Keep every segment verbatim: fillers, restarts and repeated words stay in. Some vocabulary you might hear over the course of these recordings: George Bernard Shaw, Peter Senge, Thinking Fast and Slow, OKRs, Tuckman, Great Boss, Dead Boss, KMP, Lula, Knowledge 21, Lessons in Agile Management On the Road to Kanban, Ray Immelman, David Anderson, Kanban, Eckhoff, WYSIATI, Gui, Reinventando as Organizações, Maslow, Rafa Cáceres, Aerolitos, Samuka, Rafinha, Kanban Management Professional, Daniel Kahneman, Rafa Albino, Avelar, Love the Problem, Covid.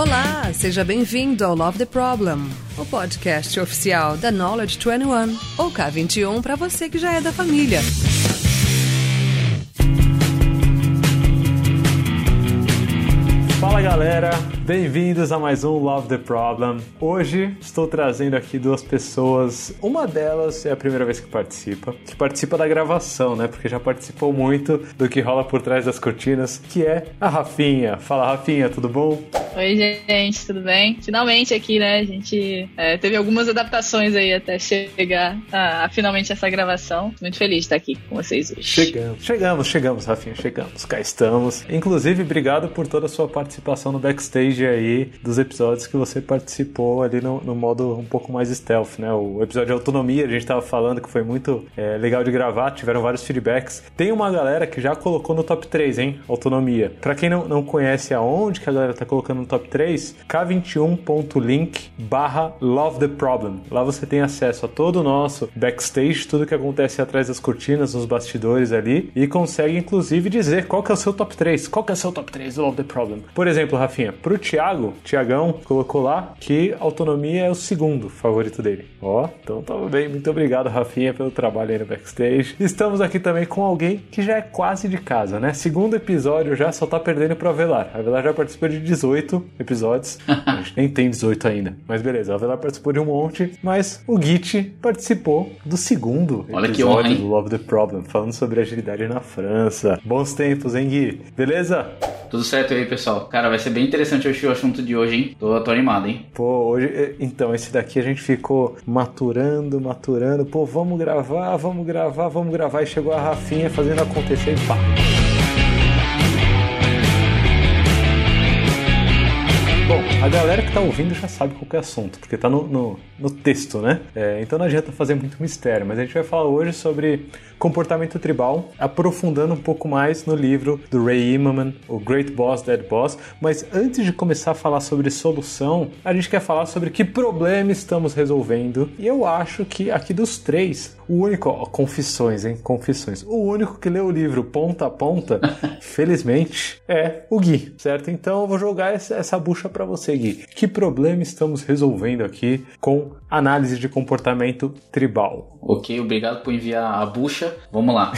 Olá, seja bem-vindo ao Love the Problem, o podcast oficial da Knowledge vinte e um, ou K vinte e um para você que já é da família. Fala galera, bem-vindos a mais um Love the Problem. Hoje estou trazendo aqui duas pessoas, uma delas é a primeira vez que participa, que participa da gravação, né? Porque já participou muito do que rola por trás das cortinas, que é a Rafinha. Fala Rafinha, tudo bom? Oi gente, tudo bem? Finalmente aqui, né? A gente é, teve algumas adaptações aí até chegar a, a finalmente essa gravação. Muito feliz de estar aqui com vocês hoje. Chegamos, chegamos, chegamos Rafinha, chegamos, cá estamos. Inclusive, obrigado por toda a sua participação. participação no backstage aí dos episódios que você participou ali no, no modo um pouco mais stealth, né? O episódio de autonomia, a gente tava falando que foi muito é, legal de gravar, tiveram vários feedbacks. Tem uma galera que já colocou no top três, hein? Autonomia. Pra quem não, não conhece aonde que a galera tá colocando no top três, k vinte e um ponto link barra love the problem. Lá você tem acesso a todo o nosso backstage, tudo que acontece atrás das cortinas, nos bastidores ali, e consegue inclusive dizer qual que é o seu top três. Qual que é o seu top três do Love the Problem? Por exemplo, Rafinha, pro Thiago, Thiagão colocou lá que autonomia é o segundo favorito dele. Ó, oh, então tá bem, muito obrigado, Rafinha, pelo trabalho aí no backstage. Estamos aqui também com alguém que já é quase de casa, né? Segundo episódio já, só tá perdendo pro Avelar. A Avelar já participou de dezoito episódios, a gente nem tem dezoito ainda, mas beleza, a Avelar participou de um monte, mas o Gui participou do segundo Olha episódio que honra, do Love the Problem, falando sobre agilidade na França. Bons tempos, hein, Gui? Beleza? Tudo certo aí, pessoal. Cara, vai ser bem interessante o assunto de hoje, hein? Tô, tô animado, hein? Pô, hoje... Então, esse daqui a gente ficou maturando, maturando. Pô, vamos gravar, vamos gravar, vamos gravar. E chegou a Rafinha fazendo acontecer e pá. Bom, a galera que tá ouvindo já sabe qual que é o assunto, porque tá no, no, no texto, né? É, então não adianta fazer muito mistério, mas a gente vai falar hoje sobre comportamento tribal, aprofundando um pouco mais no livro do Ray Immelman, o Great Boss, Dead Boss. Mas antes de começar a falar sobre solução, a gente quer falar sobre que problema estamos resolvendo. E eu acho que aqui dos três, o único... Ó, confissões, hein? Confissões. O único que leu o livro ponta a ponta, felizmente, é o Gui, certo? Então eu vou jogar essa, essa bucha pra para você, Gui. Que problema estamos resolvendo aqui com análise de comportamento tribal? Ok, obrigado por enviar a bucha. Vamos lá.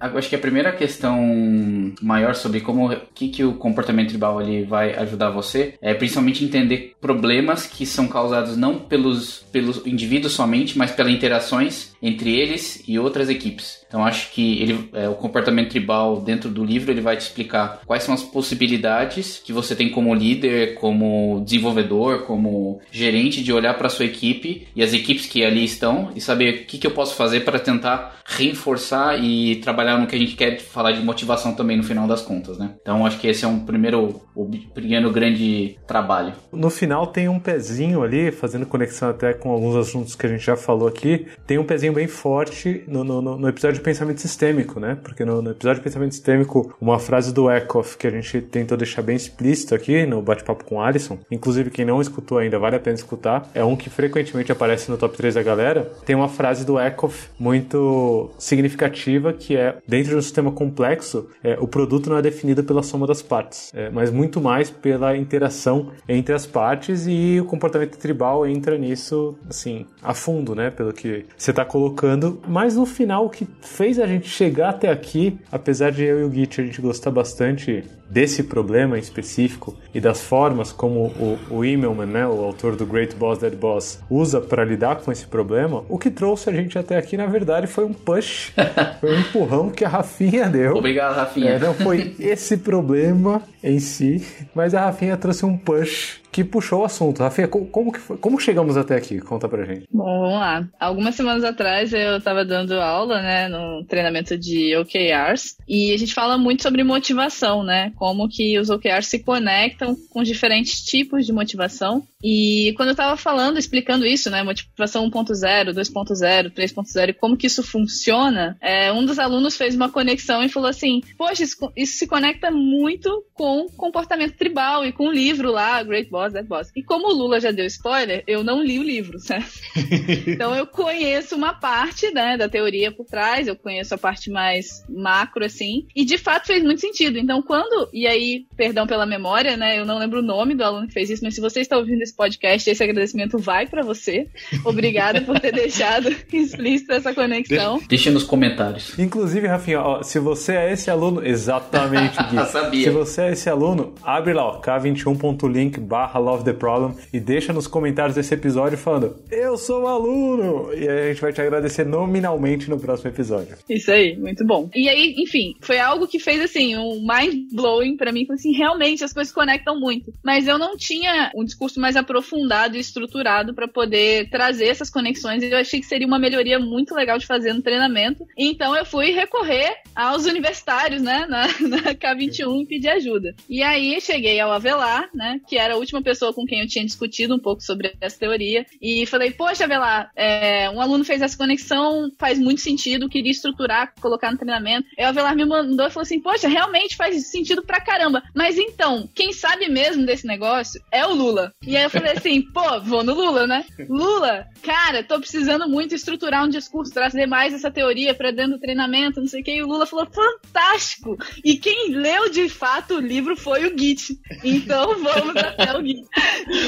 Acho que a primeira questão maior sobre como que, que o comportamento tribal ele vai ajudar você é principalmente entender problemas que são causados não pelos, pelos indivíduos somente, mas pelas interações entre eles e outras equipes. Então acho que ele, é, o comportamento tribal dentro do livro ele vai te explicar quais são as possibilidades que você tem como líder, como desenvolvedor, como gerente, de olhar para sua equipe e as equipes que ali estão e saber o que, que eu posso fazer para tentar reforçar e trabalhar no que a gente quer falar de motivação também no final das contas, né? Então acho que esse é um primeiro, o primeiro grande trabalho. No final tem um pezinho ali, fazendo conexão até com alguns assuntos que a gente já falou aqui, tem um pezinho bem forte no, no, no episódio de pensamento sistêmico, né? Porque no, no episódio de pensamento sistêmico, uma frase do Eckhoff que a gente tentou deixar bem explícito aqui no bate-papo com o Alisson, inclusive quem não escutou ainda, vale a pena escutar, é um que frequentemente aparece no top três da galera, tem uma frase do Eckhoff muito significativa que é, dentro de um sistema complexo, é, o produto não é definido pela soma das partes, é, mas muito mais pela interação entre as partes, e o comportamento tribal entra nisso, assim, a fundo, né? Pelo que você tá colocando, mas no final o que fez a gente chegar até aqui, apesar de eu e o Gui a gente gostar bastante desse problema em específico e das formas como o, o Immelman, né, o autor do Great Boss, Dead Boss, usa para lidar com esse problema, o que trouxe a gente até aqui, na verdade, foi um push, foi um empurrão que a Rafinha deu. Obrigado, Rafinha. É, não foi esse problema em si, mas a Rafinha trouxe um push que puxou o assunto. Rafinha, como, como que foi? Como chegamos até aqui? Conta pra gente. Bom, vamos lá. Algumas semanas atrás eu tava dando aula, né, no treinamento de O K Rs, e a gente fala muito sobre motivação, né? Como que os O K Rs se conectam com diferentes tipos de motivação E quando eu estava falando, explicando isso, né, motivação um ponto zero, dois ponto zero, três ponto zero, e como que isso funciona, é, um dos alunos fez uma conexão e falou assim, poxa, isso, isso se conecta muito com comportamento tribal e com o livro lá, Great Boss, Dead Boss. E como o Lula já deu spoiler, eu não li o livro, certo? Então eu conheço uma parte, né, da teoria por trás, eu conheço a parte mais macro, assim, e de fato fez muito sentido. Então quando, e aí, perdão pela memória, né, eu não lembro o nome do aluno que fez isso, mas se você está ouvindo esse podcast, esse agradecimento vai pra você. Obrigada por ter deixado explícita essa conexão. Deixa nos comentários. Inclusive, Rafinha, ó, se você é esse aluno, exatamente, Gui. Sabia. Se você é esse aluno, abre lá, ó, k vinte e um ponto link barra Love the Problem e deixa nos comentários desse episódio falando, eu sou um aluno! E a gente vai te agradecer nominalmente no próximo episódio. Isso aí, muito bom. E aí, enfim, foi algo que fez, assim, um mind-blowing pra mim, assim, realmente, as coisas conectam muito. Mas eu não tinha um discurso mais aprofundado e estruturado para poder trazer essas conexões, e eu achei que seria uma melhoria muito legal de fazer no treinamento. Então eu fui recorrer aos universitários, né, na, na K vinte e um, e pedir ajuda. E aí cheguei ao Avelar, né, que era a última pessoa com quem eu tinha discutido um pouco sobre essa teoria, e falei, poxa, Avelar, é, um aluno fez essa conexão, faz muito sentido, queria estruturar, colocar no treinamento. Aí o Avelar me mandou e falou assim, poxa, realmente faz sentido pra caramba, mas então, quem sabe mesmo desse negócio é o Lula. E aí eu falei assim, pô, vou no Lula, né? Lula, cara, tô precisando muito estruturar um discurso, trazer mais essa teoria pra dentro do treinamento, não sei o que. E o Lula falou, fantástico! E quem leu de fato o livro foi o Gui. Então vamos até o Gui.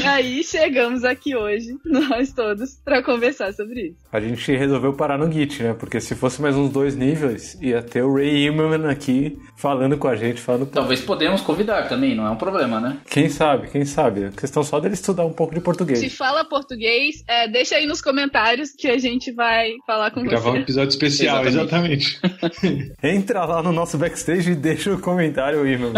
E aí chegamos aqui hoje, nós todos, pra conversar sobre isso. A gente resolveu parar no Gui, né? Porque se fosse mais uns dois níveis, ia ter o Ray Immelman aqui falando com a gente, falando... Talvez podemos convidar também, não é um problema, né? Quem sabe, quem sabe. A questão só dele estudar um pouco de português. Se fala português, é, deixa aí nos comentários que a gente vai falar com Gravar você. Gravar um episódio especial, exatamente. exatamente. Entra lá no nosso backstage e deixa o um comentário aí, meu.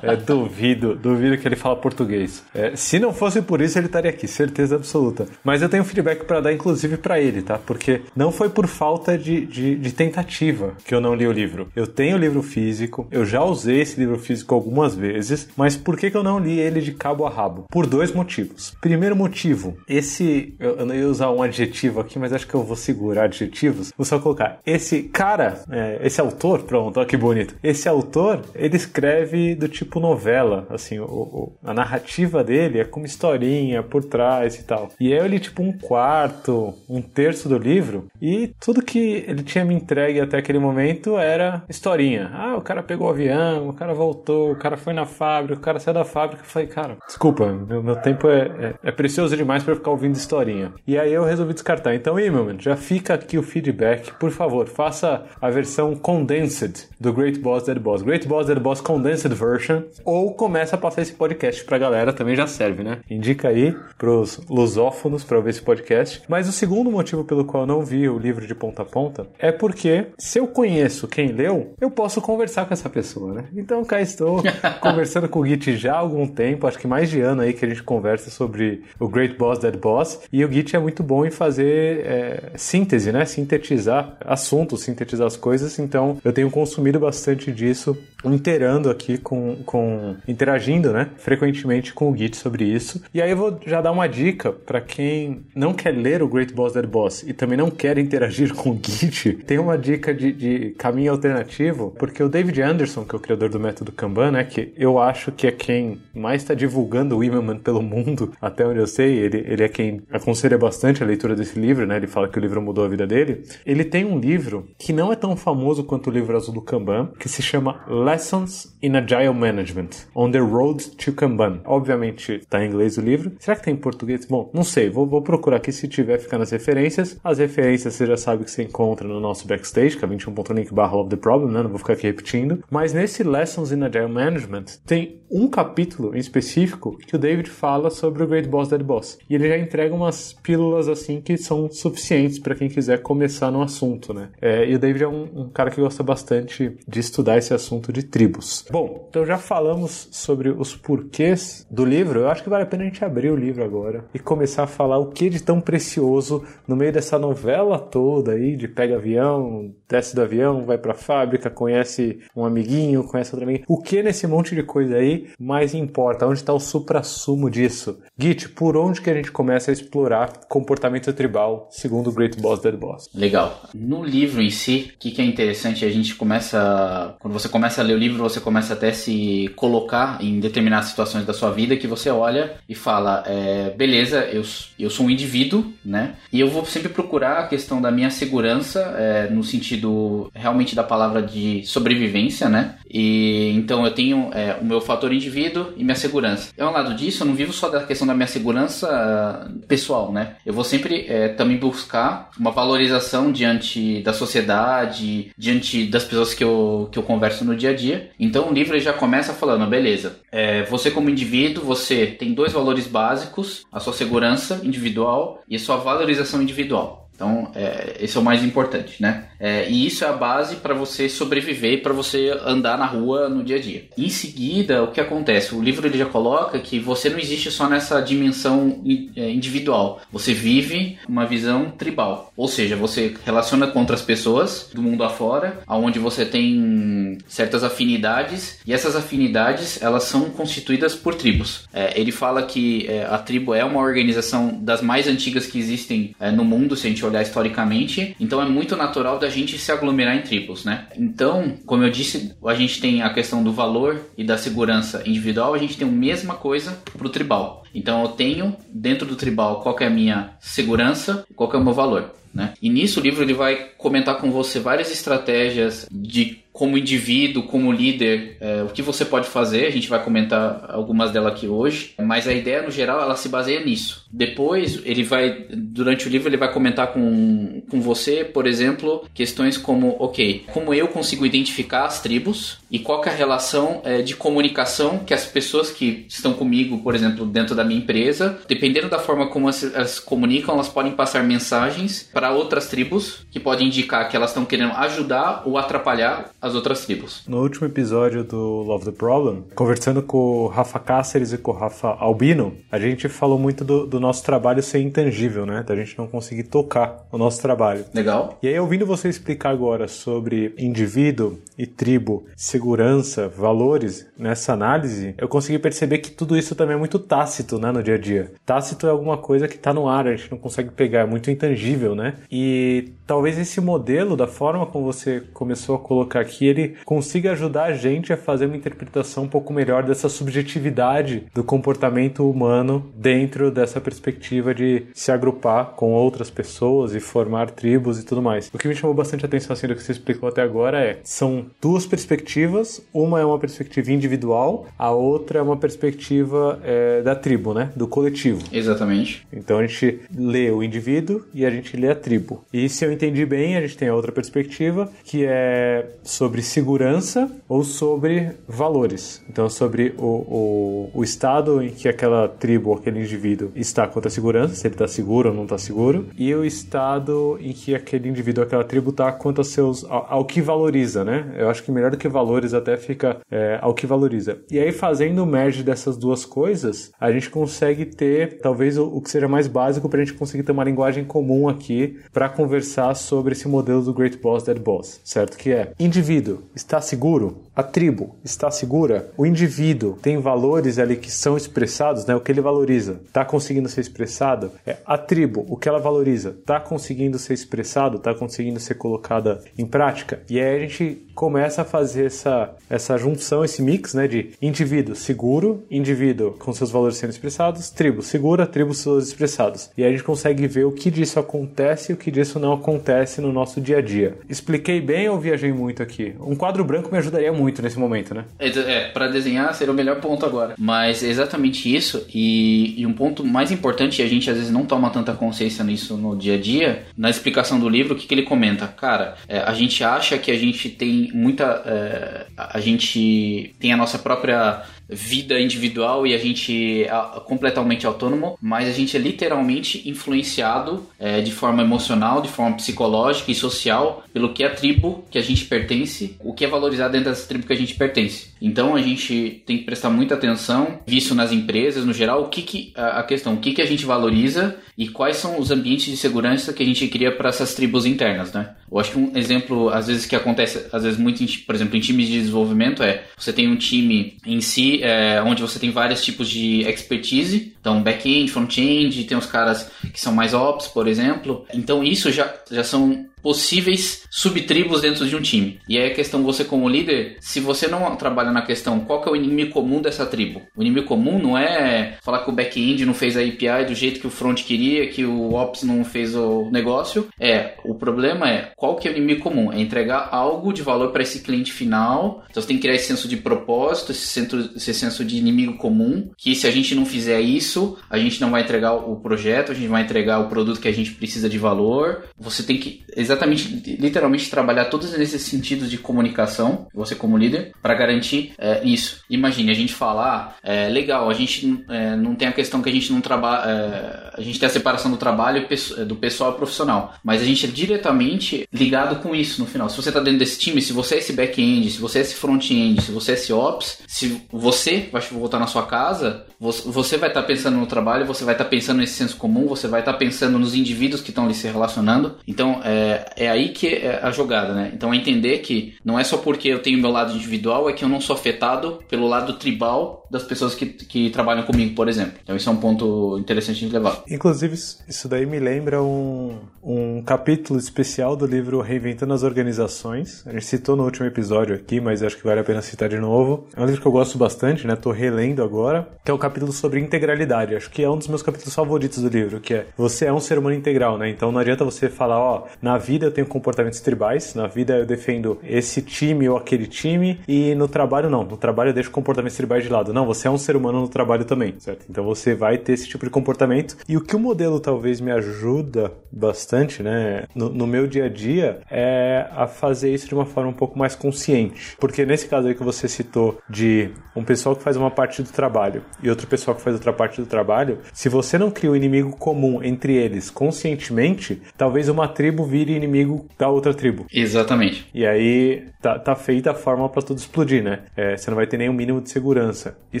É, duvido, duvido que ele fala português. É, se não fosse por isso, ele estaria aqui, certeza absoluta. Mas eu tenho feedback pra dar, inclusive, pra ele, tá? Porque não foi por falta de, de, de tentativa que eu não li o livro. Eu tenho o livro físico, eu já usei esse livro físico algumas vezes, mas por que, que eu não li ele de cabo a rabo? Por dois motivos. Primeiro motivo, esse... Eu, eu não ia usar um adjetivo aqui, mas acho que eu vou segurar adjetivos. Vou só colocar. Esse cara, é, esse autor, pronto, ó que bonito. Esse autor, ele escreve do tipo novela, assim, o, o, a narrativa dele é como historinha por trás e tal. E aí eu li tipo um quarto, um terço do livro, e tudo que ele tinha me entregue até aquele momento era historinha. Ah, o cara pegou o avião, o cara voltou, o cara foi na fábrica, o cara saiu da fábrica. Eu falei, cara, desculpa, meu, meu tempo é, é, é precioso demais pra eu ficar ouvindo historinha. E aí eu resolvi descartar. Então, aí, meu mano, já fica aqui o feedback. Por favor, faça a versão condensed do Great Boss, Dead Boss. Great Boss, Dead Boss Condensed Version. Ou começa a passar esse podcast pra galera, também já serve, né? Indica aí pros lusófonos pra ouvir esse podcast. Mas o segundo motivo pelo qual eu não vi o livro de ponta a ponta é porque, se eu conheço quem leu, eu posso conversar com essa pessoa, né? Então, cá estou conversando com o Git já há algum tempo, acho que mais de ano aí que a gente conversa sobre o Great Boss, Dead Boss, e o Git é muito bom em fazer é, síntese, né? Sintetizar assuntos, sintetizar as coisas, então eu tenho consumido bastante disso, inteirando aqui com, com... interagindo, né? Frequentemente com o Git sobre isso. E aí eu vou já dar uma dica pra quem não quer ler o Great Boss, Dead Boss e também não quer interagir com o Git, tem uma dica de, de caminho alternativo, porque o David Anderson, que é o criador do método Kanban, né? Que eu acho que é quem mais está divulgando o Immelman pelo mundo, até onde eu sei, ele, ele é quem aconselha bastante a leitura desse livro, né? Ele fala que o livro mudou a vida dele. Ele tem um livro que não é tão famoso quanto o livro azul do Kanban, que se chama Lessons in Agile Management On the Road to Kanban. Obviamente está em inglês o livro. Será que tem em português? Bom, não sei, vou, vou procurar aqui, se tiver ficar nas referências. As referências você já sabe que você encontra no nosso backstage, que é vinte e um ponto link barra Love the Problem, né? Não vou ficar aqui repetindo. Mas nesse Lessons in Agile Management tem um capítulo em específico que o David fala sobre o Great Boss, Dead Boss. E ele já entrega umas pílulas assim que são suficientes para quem quiser começar no assunto, né? É, e o David é um, um cara que gosta bastante de estudar esse assunto de tribos. Bom, então já falamos sobre os porquês do livro. Eu acho que vale a pena a gente abrir o livro agora e começar a falar o que de tão precioso no meio dessa novela toda aí de pega avião, desce do avião, vai pra fábrica, conhece um amiguinho, conhece outro amiguinho. O que nesse monte de coisa aí mais importa? Onde está o suprassumo disso? isso. Git, por onde que a gente começa a explorar comportamento tribal, segundo o Great Boss, Dead Boss? Legal. No livro em si, o que, que é interessante, a gente começa... Quando você começa a ler o livro, você começa até a se colocar em determinadas situações da sua vida que você olha e fala, é, beleza, eu, eu sou um indivíduo, né? E eu vou sempre procurar a questão da minha segurança, é, no sentido realmente da palavra de sobrevivência, né? E então eu tenho é, o meu fator indivíduo e minha segurança. E ao lado disso, eu não vivo só da questão da minha segurança pessoal, né? Eu vou sempre é, também buscar uma valorização diante da sociedade, diante das pessoas que eu, que eu converso no dia a dia. Então o livro já começa falando, beleza, é, você como indivíduo, você tem dois valores básicos, a sua segurança individual e a sua valorização individual. Então, é, esse é o mais importante, né? É, e isso é a base para você sobreviver, para você andar na rua no dia a dia. Em seguida, o que acontece? O livro ele já coloca que você não existe só nessa dimensão individual. Você vive uma visão tribal. Ou seja, você relaciona com outras pessoas do mundo afora, onde você tem certas afinidades, e essas afinidades elas são constituídas por tribos. É, ele fala que é, a tribo é uma organização das mais antigas que existem é, no mundo, se a gente olhar historicamente, então é muito natural da gente se aglomerar em tribos, né? Então, como eu disse, a gente tem a questão do valor e da segurança individual, a gente tem a mesma coisa pro tribal. Então eu tenho, dentro do tribal, qual que é a minha segurança, qual que é o meu valor, né? E nisso o livro ele vai comentar com você várias estratégias de como indivíduo, como líder, é, o que você pode fazer. A gente vai comentar algumas delas aqui hoje, mas a ideia no geral ela se baseia nisso. Depois ele vai, durante o livro ele vai comentar com, com você, por exemplo, questões como, ok, como eu consigo identificar as tribos e qual que é a relação é, de comunicação que as pessoas que estão comigo, por exemplo, dentro da minha empresa, dependendo da forma como elas comunicam, elas podem passar mensagens para outras tribos que podem indicar que elas estão querendo ajudar ou atrapalhar as outras tribos. No último episódio do Love the Problem, conversando com o Rafa Cáceres e com o Rafa Albino, a gente falou muito do, do nosso trabalho ser intangível, né? Da gente não conseguir tocar o nosso trabalho. Legal. E aí, ouvindo você explicar agora sobre indivíduo e tribo, segurança, valores, nessa análise, eu consegui perceber que tudo isso também é muito tácito, né, no dia a dia. Tácito é alguma coisa que tá no ar, a gente não consegue pegar, é muito intangível, né? E talvez esse modelo, da forma como você começou a colocar aqui, ele consiga ajudar a gente a fazer uma interpretação um pouco melhor dessa subjetividade do comportamento humano dentro dessa perspectiva de se agrupar com outras pessoas e formar tribos e tudo mais. O que me chamou bastante a atenção, assim, do que você explicou até agora é, são duas perspectivas, uma é uma perspectiva individual, a outra é uma perspectiva é, da tribo, né? Do coletivo. Exatamente. Então a gente lê o indivíduo e a gente lê a tribo. E se eu entendi bem, a gente tem a outra perspectiva, que é sobre segurança ou sobre valores. Então, sobre o, o, o estado em que aquela tribo ou aquele indivíduo está quanto à segurança, se ele está seguro ou não está seguro, e o estado em que aquele indivíduo ou aquela tribo está quanto aos seus, ao, ao que valoriza, né? Eu acho que melhor do que valores até fica é, ao que valoriza. E aí, fazendo o merge dessas duas coisas, a gente consegue ter, talvez, o, o que seja mais básico para a gente conseguir ter uma linguagem comum aqui para conversar sobre esse modelo do Great Boss, Dead Boss, certo? Que é indivíduo está seguro, a tribo está segura, o indivíduo tem valores ali que são expressados, né? O que ele valoriza está conseguindo ser expressado, é, a tribo, o que ela valoriza está conseguindo ser expressado, está conseguindo ser colocada em prática. E aí a gente começa a fazer essa, essa junção, esse mix, né, de indivíduo seguro, indivíduo com seus valores sendo expressados, tribo segura, tribo seus expressados. E aí a gente consegue ver o que disso acontece e o que disso não acontece no nosso dia a dia. Expliquei bem ou viajei muito aqui? Um quadro branco me ajudaria muito nesse momento, né? É, é para desenhar seria o melhor ponto agora. Mas é exatamente isso, e, e um ponto mais importante, e a gente às vezes não toma tanta consciência nisso no dia a dia, na explicação do livro, o que, que ele comenta? Cara, é, a gente acha que a gente tem muita... É, a gente tem a nossa própria vida individual e a gente é completamente autônomo, mas a gente é literalmente influenciado é, de forma emocional, de forma psicológica e social pelo que é a tribo que a gente pertence, o que é valorizado dentro dessa tribo que a gente pertence. Então a gente tem que prestar muita atenção, visto nas empresas no geral, o que que, a questão, o que que a gente valoriza e quais são os ambientes de segurança que a gente cria para essas tribos internas, né? Eu acho que um exemplo, às vezes, que acontece, às vezes muito, por exemplo, em times de desenvolvimento é, você tem um time em si aqui, é, onde você tem vários tipos de expertise. Então, back-end, front-end, tem os caras que são mais ops, por exemplo. Então, isso já, já são possíveis subtribos dentro de um time. E aí a questão, você como líder, se você não trabalha na questão qual que é o inimigo comum dessa tribo. O inimigo comum não é falar que o back-end não fez a A P I do jeito que o front queria, que o ops não fez o negócio. É, o problema é qual que é o inimigo comum. É entregar algo de valor para esse cliente final. Então você tem que criar esse senso de propósito, esse, centro, esse senso de inimigo comum, que se a gente não fizer isso, a gente não vai entregar o projeto, a gente vai entregar o produto que a gente precisa de valor. Você tem que exatamente, literalmente, trabalhar todos esses sentidos de comunicação, você como líder, para garantir é, isso. Imagine, a gente falar, é, legal, a gente é, não tem a questão que a gente não trabalha, é, a gente tem a separação do trabalho do pessoal ao profissional, mas a gente é diretamente ligado com isso no final. Se você está dentro desse time, se você é esse back-end, se você é esse front-end, se você é esse ops, se você vai voltar na sua casa, você vai estar tá pensando no trabalho, você vai estar tá pensando nesse senso comum, você vai estar tá pensando nos indivíduos que estão ali se relacionando. Então, é É aí que é a jogada, né? Então, é entender que não é só porque eu tenho meu lado individual, é que eu não sou afetado pelo lado tribal das pessoas que, que trabalham comigo, por exemplo. Então, isso é um ponto interessante de levar. Inclusive, isso daí me lembra um, um capítulo especial do livro Reinventando as Organizações. A gente citou no último episódio aqui, mas acho que vale a pena citar de novo. É um livro que eu gosto bastante, né? Tô relendo agora, que é o capítulo sobre integralidade. Acho que é um dos meus capítulos favoritos do livro, que é você é um ser humano integral, né? Então, não adianta você falar, ó, na vida Na vida eu tenho comportamentos tribais, na vida eu defendo esse time ou aquele time, e no trabalho não, no trabalho eu deixo comportamentos tribais de lado. Não, você é um ser humano no trabalho também, certo? Então você vai ter esse tipo de comportamento. E o que o modelo talvez me ajuda bastante, né, no, no meu dia a dia, é a fazer isso de uma forma um pouco mais consciente. Porque nesse caso aí que você citou de um pessoal que faz uma parte do trabalho e outro pessoal que faz outra parte do trabalho, se você não cria um inimigo comum entre eles conscientemente, talvez uma tribo vire inimigo da outra tribo. Exatamente. E aí tá, tá feita a forma para tudo explodir, né? É, você não vai ter nenhum mínimo de segurança. E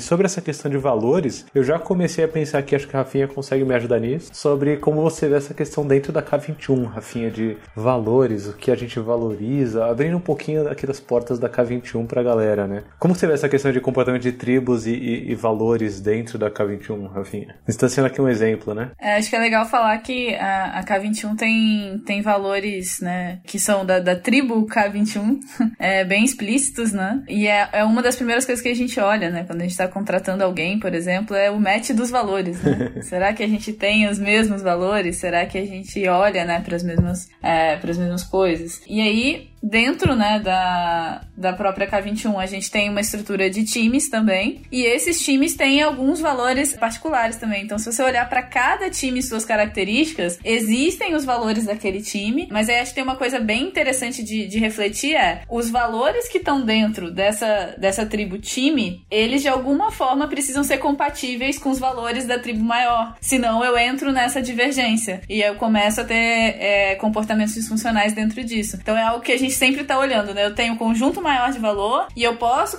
sobre essa questão de valores, eu já comecei a pensar aqui, acho que a Rafinha consegue me ajudar nisso, sobre como você vê essa questão dentro da K vinte e um, Rafinha, de valores, o que a gente valoriza, abrindo um pouquinho aqui das portas da K vinte e um pra galera, né? Como você vê essa questão de comportamento de tribos e, e, e valores dentro da K vinte e um, Rafinha? Você tá sendo aqui um exemplo, né? É, acho que é legal falar que a, a K vinte e um tem, tem valores, né, que são da, da tribo K vinte e um, é, bem explícitos, né? E é, é uma das primeiras coisas que a gente olha, né? Quando a gente está contratando alguém, por exemplo, é o match dos valores, né? Será que a gente tem os mesmos valores? Será que a gente olha, né, para as mesmas, é, para as mesmas coisas? E aí, dentro, né, da, da própria K vinte e um, a gente tem uma estrutura de times também, e esses times têm alguns valores particulares também. Então, se você olhar para cada time e suas características, existem os valores daquele time, mas Mas aí acho que tem uma coisa bem interessante de, de refletir, é os valores que estão dentro dessa, dessa tribo time, eles de alguma forma precisam ser compatíveis com os valores da tribo maior, senão eu entro nessa divergência e eu começo a ter é, comportamentos disfuncionais dentro disso. Então é algo que a gente sempre está olhando, né? Eu tenho um conjunto maior de valor e eu posso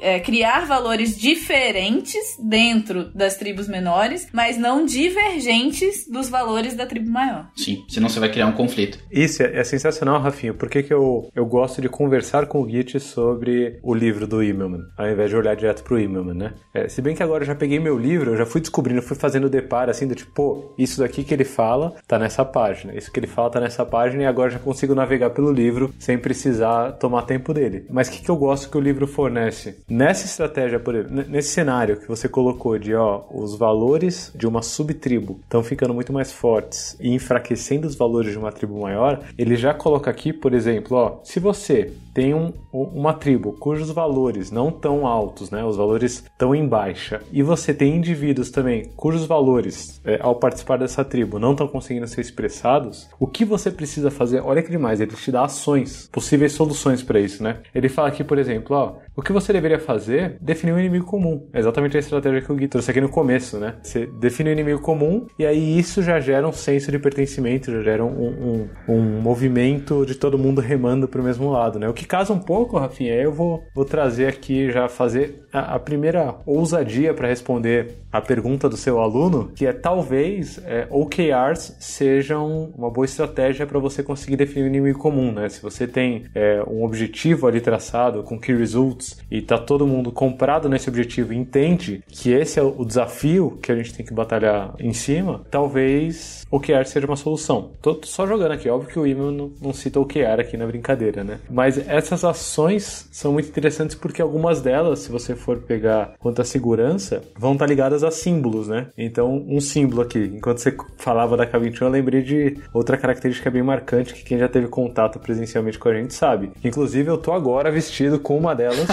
é, criar valores diferentes dentro das tribos menores, mas não divergentes dos valores da tribo maior. Sim, senão você vai criar um conflito. Isso, é, é sensacional, Rafinha. Por que que eu, eu gosto de conversar com o Git sobre o livro do Immelman, ao invés de olhar direto pro Immelman, né? É, se bem que agora eu já peguei meu livro, eu já fui descobrindo, fui fazendo deparo, assim, do tipo, pô, isso daqui que ele fala tá nessa página, isso que ele fala tá nessa página, e agora já consigo navegar pelo livro sem precisar tomar tempo dele. Mas o que que eu gosto que o livro fornece? Nessa estratégia, por exemplo, nesse cenário que você colocou de, ó, os valores de uma subtribo estão ficando muito mais fortes e enfraquecendo os valores de uma tribo maior, ele já coloca aqui, por exemplo, ó, se você tem um, uma tribo cujos valores não tão altos, né, os valores estão em baixa, e você tem indivíduos também cujos valores, é, ao participar dessa tribo, não estão conseguindo ser expressados, o que você precisa fazer? Olha que demais, ele te dá ações, possíveis soluções para isso, né? Ele fala aqui, por exemplo, ó, o que você deveria fazer? Definir um inimigo comum. É exatamente a estratégia que o Gui trouxe aqui no começo, né? Você define um inimigo comum, e aí isso já gera um senso de pertencimento, já gera um... um um movimento de todo mundo remando para o mesmo lado, né? O que casa um pouco, Rafinha, eu vou, vou trazer aqui, já fazer a, a primeira ousadia para responder a pergunta do seu aluno, que é talvez é, O K Rs sejam uma boa estratégia para você conseguir definir um inimigo comum, né? Se você tem é, um objetivo ali traçado com Key Results, clientes e tá todo mundo comprado nesse objetivo e entende que esse é o desafio que a gente tem que batalhar em cima, talvez o O K R seja uma solução. Tô só jogando aqui, óbvio que o Imel não, não cita o O K R aqui na brincadeira, né? Mas essas ações são muito interessantes porque algumas delas, se você for pegar quanto à segurança, vão estar ligadas a símbolos, né? Então, um símbolo aqui. Enquanto você falava da K vinte e um, eu lembrei de outra característica bem marcante que quem já teve contato presencialmente com a gente sabe. Inclusive, eu tô agora vestido com uma delas,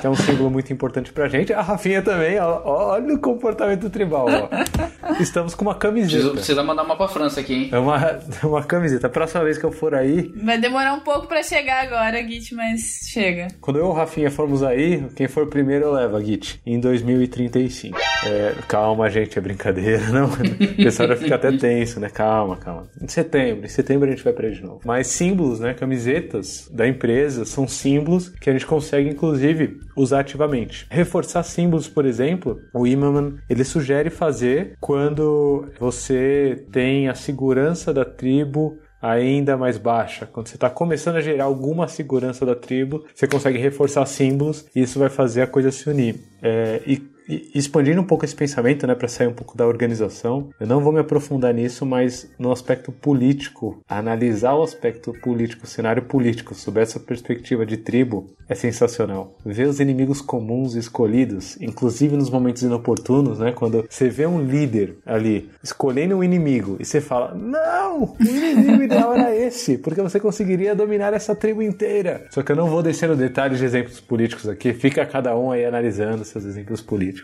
que é um símbolo muito importante pra gente. A Rafinha também, ó, olha o comportamento tribal, ó. Estamos com uma camiseta. Precisa mandar uma pra França aqui, hein? É uma, uma camiseta. A próxima vez que eu for aí... Vai demorar um pouco pra chegar agora, Git, mas chega. Quando eu e o Rafinha formos aí, quem for primeiro leva, Git, em dois mil e trinta e cinco. É, calma, gente, é brincadeira, não? O pessoal vai ficar até tenso, né? Calma, calma. Em setembro, em setembro a gente vai pra aí de novo. Mas símbolos, né? Camisetas da empresa são símbolos que a gente consegue, inclusive, usar ativamente. Reforçar símbolos, por exemplo, o Immelman, ele sugere fazer quando você tem a segurança da tribo ainda mais baixa. Quando você está começando a gerar alguma segurança da tribo, você consegue reforçar símbolos e isso vai fazer a coisa se unir. É, e E expandindo um pouco esse pensamento, né, para sair um pouco da organização, eu não vou me aprofundar nisso, mas no aspecto político, analisar o aspecto político, o cenário político, sob essa perspectiva de tribo, é sensacional. Ver os inimigos comuns escolhidos, inclusive nos momentos inoportunos, né, quando você vê um líder ali escolhendo um inimigo e você fala, não, o inimigo ideal era esse, porque você conseguiria dominar essa tribo inteira. Só que eu não vou descendo detalhes de exemplos políticos aqui, fica cada um aí analisando seus exemplos políticos.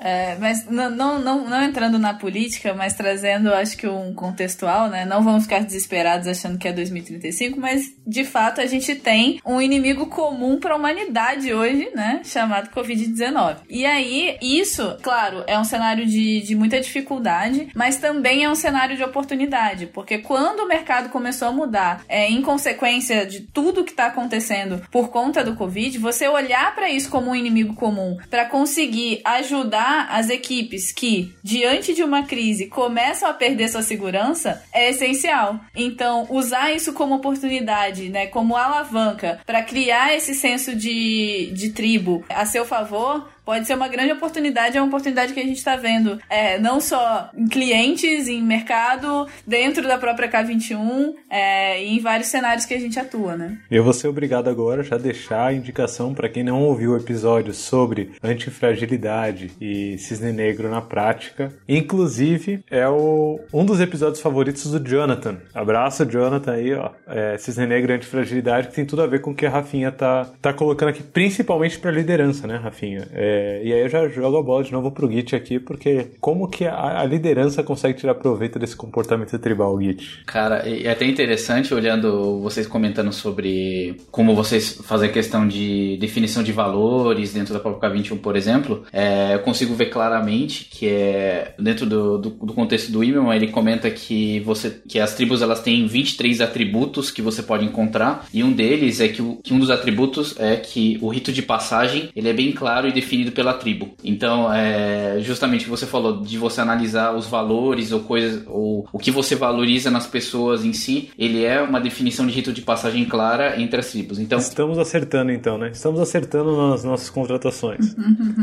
É, mas não, não, não, não entrando na política, mas trazendo, acho que um contextual, né? Não vamos ficar desesperados achando que é dois mil e trinta e cinco, mas de fato a gente tem um inimigo comum para a humanidade hoje, né? Chamado covid dezenove. E aí, isso, claro, é um cenário de, de muita dificuldade, mas também é um cenário de oportunidade, porque quando o mercado começou a mudar, é, em consequência de tudo que está acontecendo por conta do Covid, você olhar para isso como um inimigo comum, para conseguir ajudar as equipes que, diante de uma crise, começam a perder sua segurança, é essencial. Então, usar isso como oportunidade, né, como alavanca, para criar esse senso de, de tribo a seu favor, pode ser uma grande oportunidade, é uma oportunidade que a gente está vendo, é, não só em clientes, em mercado, dentro da própria K vinte e um, é, e em vários cenários que a gente atua, né? Eu vou ser obrigado agora já deixar a indicação para quem não ouviu o episódio sobre antifragilidade e cisne negro na prática. Inclusive, é o, um dos episódios favoritos do Jonathan. Abraço, Jonathan, aí, ó. É, cisne negro e antifragilidade, que tem tudo a ver com o que a Rafinha tá, tá colocando aqui, principalmente para liderança, né, Rafinha? É, É, e aí eu já jogo a bola de novo pro Git aqui, porque como que a, a liderança consegue tirar proveito desse comportamento tribal, Git? Cara, é até interessante olhando vocês comentando sobre como vocês fazem a questão de definição de valores dentro da própria K vinte e um, por exemplo. É, eu consigo ver claramente que é dentro do, do, do contexto do Immelman, ele comenta que, você, que as tribos elas têm vinte e três atributos que você pode encontrar, e um deles é que, o, que um dos atributos é que o rito de passagem ele é bem claro e definido pela tribo. Então, é, justamente o que você falou, de você analisar os valores ou coisas, ou o que você valoriza nas pessoas em si, ele é uma definição de rito de passagem clara entre as tribos. Então, estamos acertando então, né? Estamos acertando nas nossas contratações.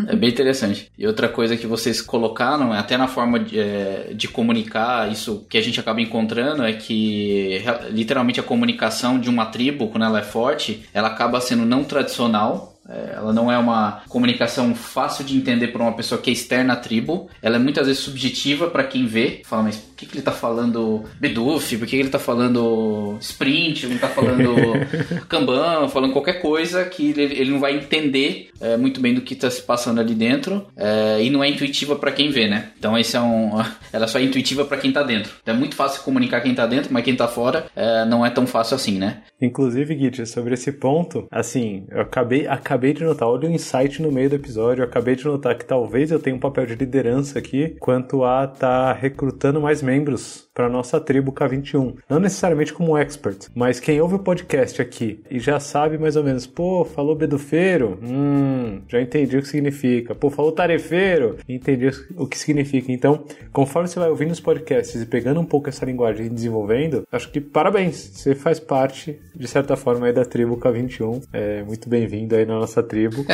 É bem interessante. E outra coisa que vocês colocaram, até na forma de, é, de comunicar, isso que a gente acaba encontrando é que, literalmente, a comunicação de uma tribo, quando ela é forte, ela acaba sendo não tradicional. Ela não é uma comunicação fácil de entender para uma pessoa que é externa à tribo. Ela é muitas vezes subjetiva para quem vê. Fala, mas por que, que ele tá falando Bidoof? Por que, que ele tá falando Sprint? Ele tá falando Kanban? Falando qualquer coisa que ele, ele não vai entender é, muito bem do que tá se passando ali dentro. É, e não é intuitiva para quem vê, né? Então esse é um, ela só é intuitiva para quem tá dentro. Então, é muito fácil comunicar quem tá dentro, mas quem tá fora é, não é tão fácil assim, né? Inclusive, Git, sobre esse ponto, assim, eu acabei... acabei Acabei de notar, olha o insight no meio do episódio, eu acabei de notar que talvez eu tenha um papel de liderança aqui quanto a estar tá recrutando mais membros para nossa tribo K vinte e um. Não necessariamente como expert, mas quem ouve o podcast aqui e já sabe mais ou menos, pô, falou bedufeiro? Hum, já entendi o que significa. Pô, falou tarefeiro? Entendi o que significa. Então, conforme você vai ouvindo os podcasts e pegando um pouco essa linguagem e desenvolvendo, acho que parabéns, você faz parte, de certa forma, aí da tribo K vinte e um. É, muito bem-vindo aí na nossa nossa tribo.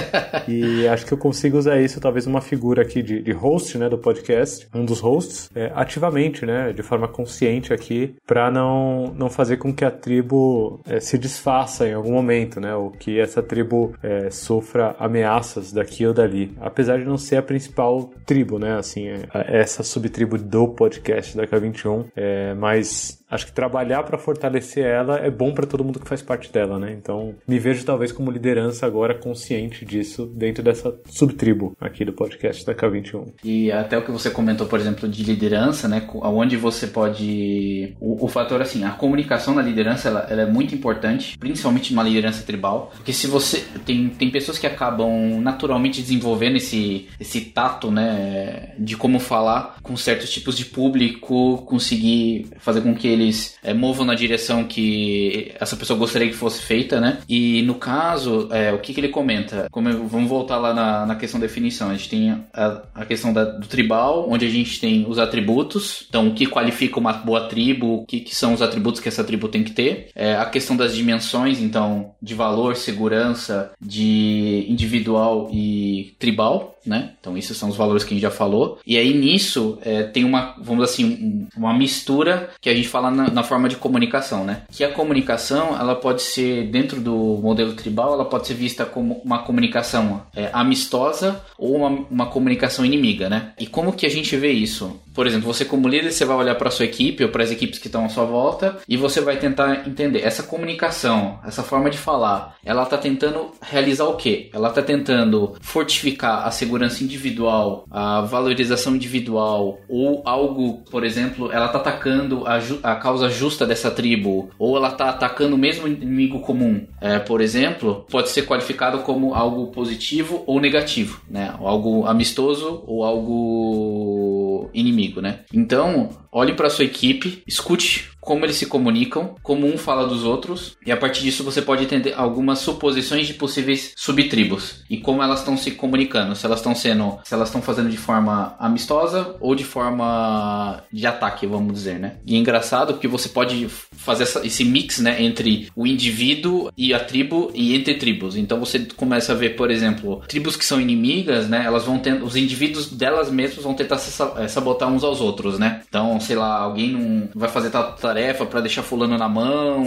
E acho que eu consigo usar isso, talvez uma figura aqui de, de host, né, do podcast, um dos hosts, é, ativamente, né, de forma consciente aqui, para não, não fazer com que a tribo é, se desfaça em algum momento, né, ou que essa tribo é, sofra ameaças daqui ou dali. Apesar de não ser a principal tribo, né, assim, é, essa subtribo do podcast da K vinte e um, é, mas... acho que trabalhar para fortalecer ela é bom para todo mundo que faz parte dela, né? Então, me vejo talvez como liderança agora consciente disso dentro dessa subtribo aqui do podcast da K vinte e um. E até o que você comentou, por exemplo, de liderança, né? Onde você pode... O, o fator, assim, a comunicação na liderança, ela, ela é muito importante, principalmente numa liderança tribal, porque se você... Tem, tem pessoas que acabam naturalmente desenvolvendo esse, esse tato, né? De como falar com certos tipos de público, conseguir fazer com que ele eles é, movam na direção que essa pessoa gostaria que fosse feita, né? E no caso, é, o que, que ele comenta? Como eu, vamos voltar lá na, na questão da definição. A gente tem a, a questão da, do tribal, onde a gente tem os atributos. Então, o que qualifica uma boa tribo? O que, que são os atributos que essa tribo tem que ter? É, a questão das dimensões, então, de valor, segurança, de individual e tribal. Né? Então esses são os valores que a gente já falou. E aí nisso é, tem uma, vamos assim, um, uma mistura que a gente fala na, na forma de comunicação, né? Que a comunicação, ela pode ser, dentro do modelo tribal, ela pode ser vista como uma comunicação é, amistosa ou uma, uma comunicação inimiga, né? E como que a gente vê isso? Por exemplo, você como líder, você vai olhar para a sua equipe ou para as equipes que estão à sua volta e você vai tentar entender essa comunicação, essa forma de falar, ela está tentando realizar o quê? Ela está tentando fortificar a segurança segurança individual, a valorização individual, ou algo, por exemplo, ela tá atacando a, ju- a causa justa dessa tribo, ou ela tá atacando o mesmo inimigo comum, é, por exemplo, pode ser qualificado como algo positivo ou negativo, né? Ou algo amistoso ou algo inimigo, né? Então, olhe para sua equipe, escute como eles se comunicam, como um fala dos outros, e a partir disso você pode entender algumas suposições de possíveis subtribos e como elas estão se comunicando, se elas estão sendo, se elas estão fazendo de forma amistosa ou de forma de ataque, vamos dizer, né? E é engraçado porque você pode fazer essa, esse mix, né, entre o indivíduo e a tribo e entre tribos. Então você começa a ver, por exemplo, tribos que são inimigas, né? Elas vão tendo, os indivíduos delas mesmas vão tentar se sabotar uns aos outros, né? Então, sei lá, alguém não vai fazer tal tarefa pra deixar fulano na mão.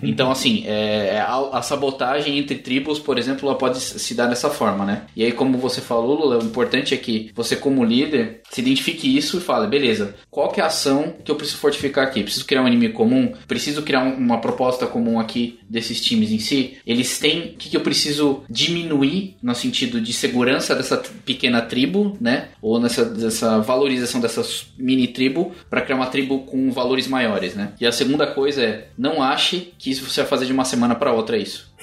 Então, assim, é, a, a sabotagem entre tribos, por exemplo, ela pode se dar dessa forma, né? E aí, como você falou, Lula, o importante é que você, como líder, se identifique isso e fale, beleza, qual que é a ação que eu preciso fortificar aqui? Preciso criar um inimigo comum? Preciso criar um, uma proposta comum aqui desses times em si? Eles têm... O que, que eu preciso diminuir no sentido de segurança dessa t- pequena tribo, né? Ou nessa dessa valorização dessa mini tribo pra criar uma tribo com valores maiores, né? E a segunda coisa é, não ache que isso você vai fazer de uma semana para outra isso.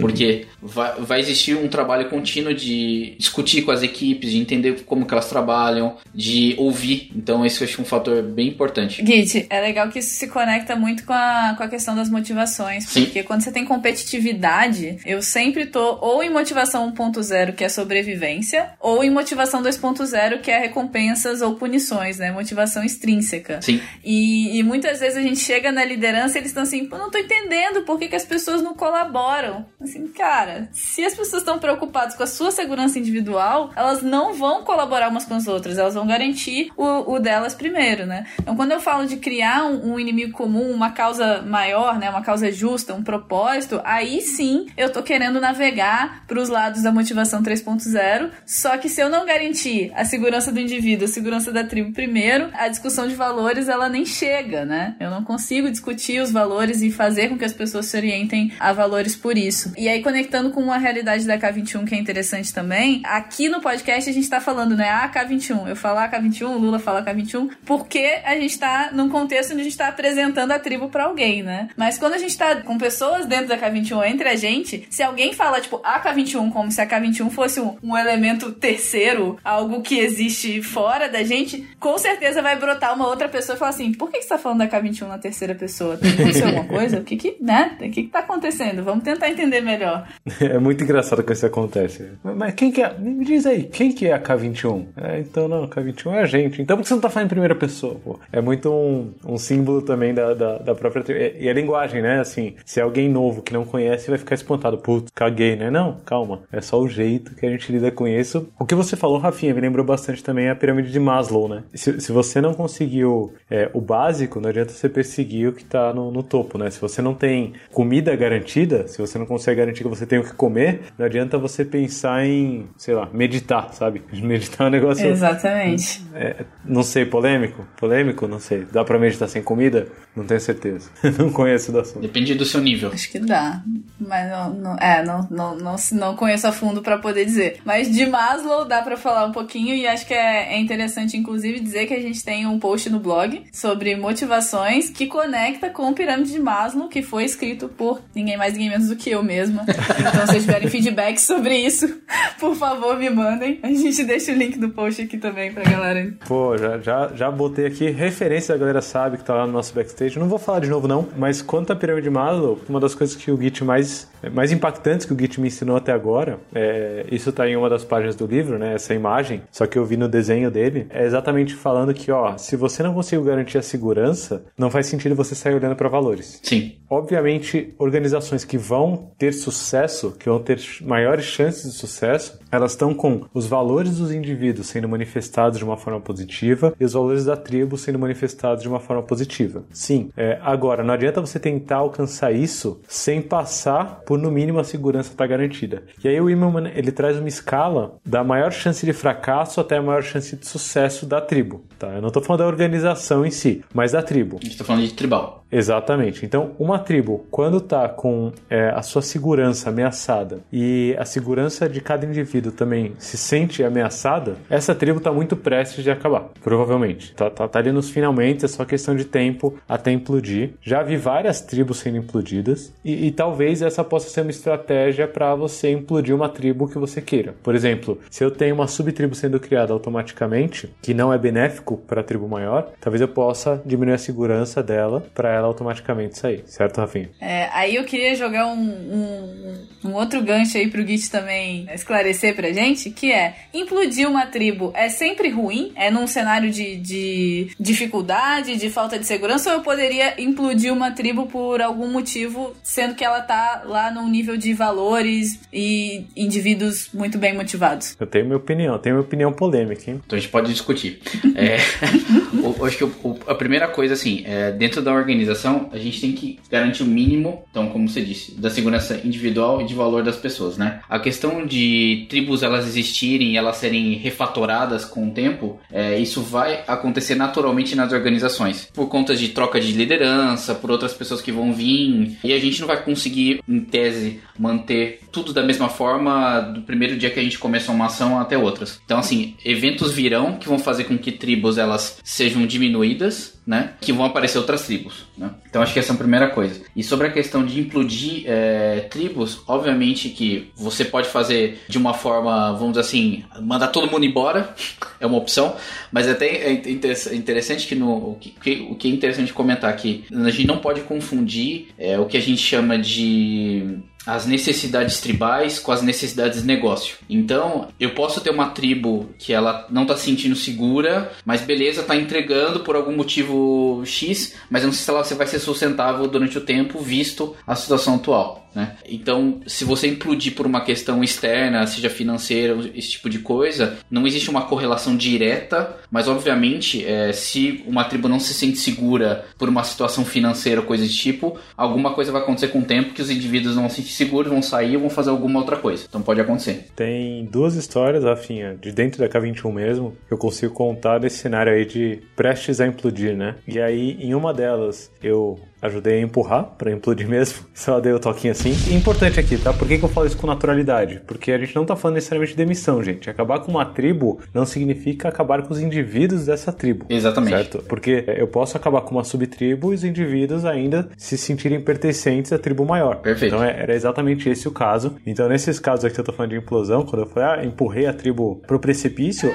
Porque vai, vai existir um trabalho contínuo de discutir com as equipes, de entender como que elas trabalham, de ouvir. Então esse eu acho um fator bem importante. Gui, é legal que isso se conecta muito com a, com a questão das motivações. Sim. Porque quando você tem competitividade, eu sempre tô ou em motivação um ponto zero, que é sobrevivência, ou em motivação dois ponto zero, que é recompensas ou punições, né? Motivação extrínseca. Sim. E, e muitas vezes a gente chega na liderança e eles estão assim, pô, não tô entendendo por que, que as pessoas não colaboram colaboram. Assim, cara, se as pessoas estão preocupadas com a sua segurança individual, elas não vão colaborar umas com as outras, elas vão garantir o, o delas primeiro, né? Então, quando eu falo de criar um, um inimigo comum, uma causa maior, né, uma causa justa, um propósito, aí sim eu tô querendo navegar pros lados da motivação três ponto zero, só que se eu não garantir a segurança do indivíduo, a segurança da tribo primeiro, a discussão de valores, ela nem chega, né? Eu não consigo discutir os valores e fazer com que as pessoas se orientem a valores valores por isso. E aí, conectando com uma realidade da K vinte e um que é interessante também, aqui no podcast a gente tá falando, né, a K vinte e um, eu falo a K vinte e um, o Lula fala a K vinte e um, porque a gente tá num contexto onde a gente tá apresentando a tribo pra alguém, né? Mas quando a gente tá com pessoas dentro da K vinte e um, entre a gente, se alguém fala, tipo, a K vinte e um, como se a K vinte e um fosse um, um elemento terceiro, algo que existe fora da gente, com certeza vai brotar uma outra pessoa e falar assim, por que você tá falando falando da K vinte e um na terceira pessoa? Tem que acontecer alguma coisa? O que que, né? O que que tá acontecendo? Vamos tentar entender melhor. É muito engraçado que isso acontece. Mas quem que é? Me diz aí, quem que é a K vinte e um? É, então não, a K vinte e um é a gente. Então por que você não tá falando em primeira pessoa, pô? É muito um, um símbolo também da, da, da própria... E a linguagem, né? Assim, se é alguém novo que não conhece, vai ficar espantado. Putz, caguei, né? Não, calma. É só o jeito que a gente lida com isso. O que você falou, Rafinha, me lembrou bastante também a pirâmide de Maslow, né? Se, se você não conseguiu é, o básico, não adianta você perseguir o que tá no, no topo, né? Se você não tem comida garantida, se você não consegue garantir que você tem o que comer, não adianta você pensar em, sei lá, meditar, sabe? Meditar é um negócio... Exatamente. É, não sei, polêmico? Polêmico? Não sei. Dá pra meditar sem comida? Não tenho certeza. Não conheço da assunto. Depende do seu nível. Acho que dá. Mas não, não, é, não, não, não, não conheço a fundo pra poder dizer. Mas de Maslow dá pra falar um pouquinho e acho que é, é interessante, inclusive, dizer que a gente tem um post no blog sobre motivações que conecta com o pirâmide de Maslow, que foi escrito por ninguém mais, ninguém menos do que eu mesma. Então, se vocês tiverem feedback sobre isso, por favor, me mandem. A gente deixa o link do post aqui também pra galera. Pô, já, já, já botei aqui referência, a galera sabe que tá lá no nosso backstage. Não vou falar de novo, não, mas quanto à pirâmide de Maslow, uma das coisas que o Git mais, mais impactantes que o Git me ensinou até agora, é, isso tá em uma das páginas do livro, né? Essa imagem, só que eu vi no desenho dele, é exatamente falando que, ó, se você não conseguiu garantir a segurança, não faz sentido você sair olhando pra valores. Sim. Obviamente, organizações que vão ter sucesso, que vão ter maiores chances de sucesso, elas estão com os valores dos indivíduos sendo manifestados de uma forma positiva e os valores da tribo sendo manifestados de uma forma positiva. Sim. É, agora, não adianta você tentar alcançar isso sem passar por, no mínimo, a segurança estar garantida. E aí o Immelman, ele traz uma escala da maior chance de fracasso até a maior chance de sucesso da tribo, tá? Eu não tô falando da organização em si, mas da tribo. A gente tá falando de tribal. Exatamente. Então, uma tribo, quando tá com é, a sua segurança ameaçada e a segurança de cada indivíduo também se sente ameaçada, essa tribo tá muito prestes de acabar, provavelmente. Tá, tá, tá ali nos finalmente, é só questão de tempo até implodir. Já vi várias tribos sendo implodidas e, e talvez essa possa ser uma estratégia para você implodir uma tribo que você queira. Por exemplo, se eu tenho uma subtribo sendo criada automaticamente, que não é benéfico para a tribo maior, talvez eu possa diminuir a segurança dela para ela automaticamente sair, certo, Rafinha? É, aí eu queria jogar um, um, um outro gancho aí pro Git também esclarecer pra gente, que é implodir uma tribo é sempre ruim? É num cenário de, de dificuldade, de falta de segurança, ou eu poderia implodir uma tribo por algum motivo, sendo que ela tá lá num nível de valores e indivíduos muito bem motivados? Eu tenho minha opinião, tenho minha opinião polêmica, hein? Então a gente pode discutir. É, eu, acho que eu, a primeira coisa, assim, é, dentro da organização a gente tem que garantir o mínimo, então, como você disse, da segurança individual e de valor das pessoas, né? A questão de tribos elas existirem e elas serem refatoradas com o tempo, é, isso vai acontecer naturalmente nas organizações, por conta de troca de liderança, por outras pessoas que vão vir, e a gente não vai conseguir, em tese, manter tudo da mesma forma do primeiro dia que a gente começa uma ação até outras. Então, assim, eventos virão que vão fazer com que tribos elas sejam diminuídas, né? Que vão aparecer outras tribos, né? Então acho que essa é a primeira coisa. E sobre a questão de implodir é, tribos, obviamente que você pode fazer de uma forma, vamos dizer assim, mandar todo mundo embora, é uma opção, mas até é interessante que, no, o, que o que é interessante comentar aqui, a gente não pode confundir é, o que a gente chama de as necessidades tribais com as necessidades de negócio. Então, eu posso ter uma tribo que ela não tá se sentindo segura, mas beleza, tá entregando por algum motivo X, mas eu não sei se ela vai ser sustentável durante o tempo, visto a situação atual. Né? Então, se você implodir por uma questão externa, seja financeira, esse tipo de coisa, não existe uma correlação direta, mas obviamente é, se uma tribo não se sente segura por uma situação financeira ou coisa desse tipo, alguma coisa vai acontecer com o tempo que os indivíduos não se sentem seguros, vão sair ou vão fazer alguma outra coisa. Então pode acontecer. Tem duas histórias, Rafinha, de dentro da K vinte e um mesmo, que eu consigo contar desse cenário aí de prestes a implodir, né? E aí, em uma delas, eu ajudei a empurrar pra implodir mesmo. Só dei o toquinho assim. E importante aqui, tá? Por que que eu falo isso com naturalidade? Porque a gente não tá falando necessariamente de demissão, gente. Acabar com uma tribo não significa acabar com os indivíduos dessa tribo. Exatamente. Certo? Porque eu posso acabar com uma subtribo e os indivíduos ainda se sentirem pertencentes à tribo maior. Perfeito. Então era exatamente esse o caso. Então nesses casos aqui eu tô falando de implosão, quando eu falei, ah, empurrei a tribo pro precipício...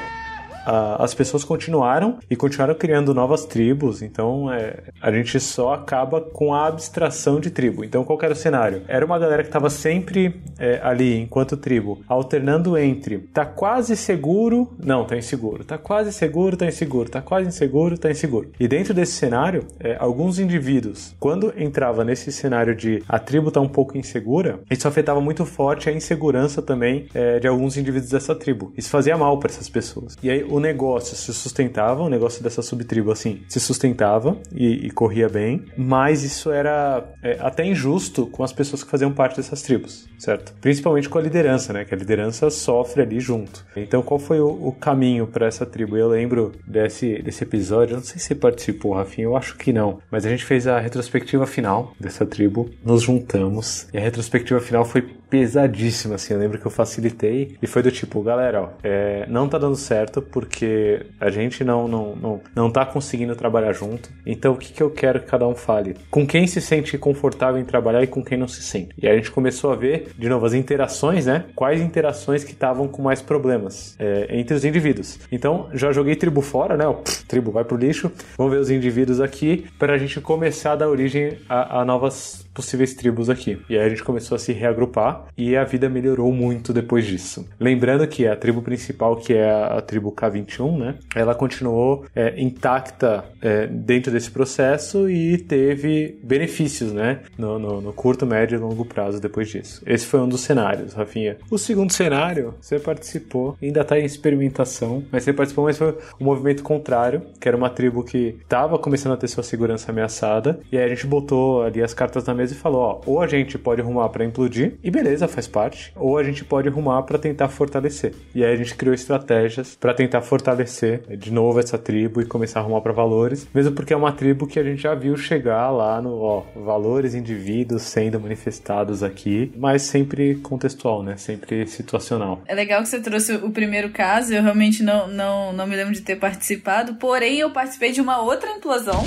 a, as pessoas continuaram e continuaram criando novas tribos, então é, a gente só acaba com a abstração de tribo. Então qual que era o cenário? Era uma galera que estava sempre é, ali enquanto tribo, alternando entre tá quase seguro, não, tá inseguro, tá quase seguro, tá inseguro, tá quase inseguro, tá inseguro. E dentro desse cenário, é, alguns indivíduos, quando entrava nesse cenário de a tribo tá um pouco insegura, isso afetava muito forte a insegurança também é, de alguns indivíduos dessa tribo. Isso fazia mal para essas pessoas. E aí o negócio se sustentava, o negócio dessa subtribo assim, se sustentava e, e corria bem, mas isso era é, até injusto com as pessoas que faziam parte dessas tribos, certo? Principalmente com a liderança, né? Que a liderança sofre ali junto. Então qual foi o, o caminho para essa tribo? Eu lembro desse, desse episódio, eu não sei se você participou, Rafinha, eu acho que não, mas a gente fez a retrospectiva final dessa tribo, nos juntamos e a retrospectiva final foi pesadíssima, assim, eu lembro que eu facilitei e foi do tipo, galera, ó, é, não tá dando certo porque a gente não, não, não, não tá conseguindo trabalhar junto, então o que que eu quero que cada um fale? Com quem se sente confortável em trabalhar e com quem não se sente. E aí a gente começou a ver, de novo, as interações, né? Quais interações que estavam com mais problemas é, entre os indivíduos. Então, já joguei tribo fora, né? O pff, tribo vai pro lixo. Vamos ver os indivíduos aqui para a gente começar a dar origem a, a novas possíveis tribos aqui. E aí a gente começou a se reagrupar e a vida melhorou muito depois disso. Lembrando que a tribo principal, que é a, a tribo K vinte e um, né? Ela continuou é, intacta é, dentro desse processo e teve benefícios, né? No, no, no curto, médio e longo prazo depois disso. Esse foi um dos cenários, Rafinha. O segundo cenário, você participou, ainda está em experimentação, mas você participou, mas foi um movimento contrário, que era uma tribo que estava começando a ter sua segurança ameaçada, e aí a gente botou ali as cartas na mesa e falou, ó, ou a gente pode rumar pra implodir, e beleza, faz parte, ou a gente pode rumar pra tentar fortalecer. E aí a gente criou estratégias pra tentar fortalecer de novo essa tribo e começar a rumar pra valores, mesmo porque é uma tribo que a gente já viu chegar lá no, ó, valores, indivíduos sendo manifestados aqui, mas sempre contextual, né? Sempre situacional. É legal que você trouxe o primeiro caso, eu realmente não, não, não me lembro de ter participado, porém eu participei de uma outra implosão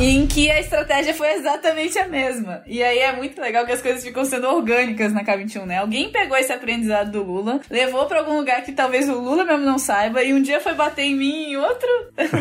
em que a estratégia foi exatamente a mesma. E aí é muito legal que as coisas ficam sendo orgânicas na K vinte e um, né? Alguém pegou esse aprendizado do Lula, levou pra algum lugar que talvez o Lula mesmo não saiba, e um dia foi bater em mim em outro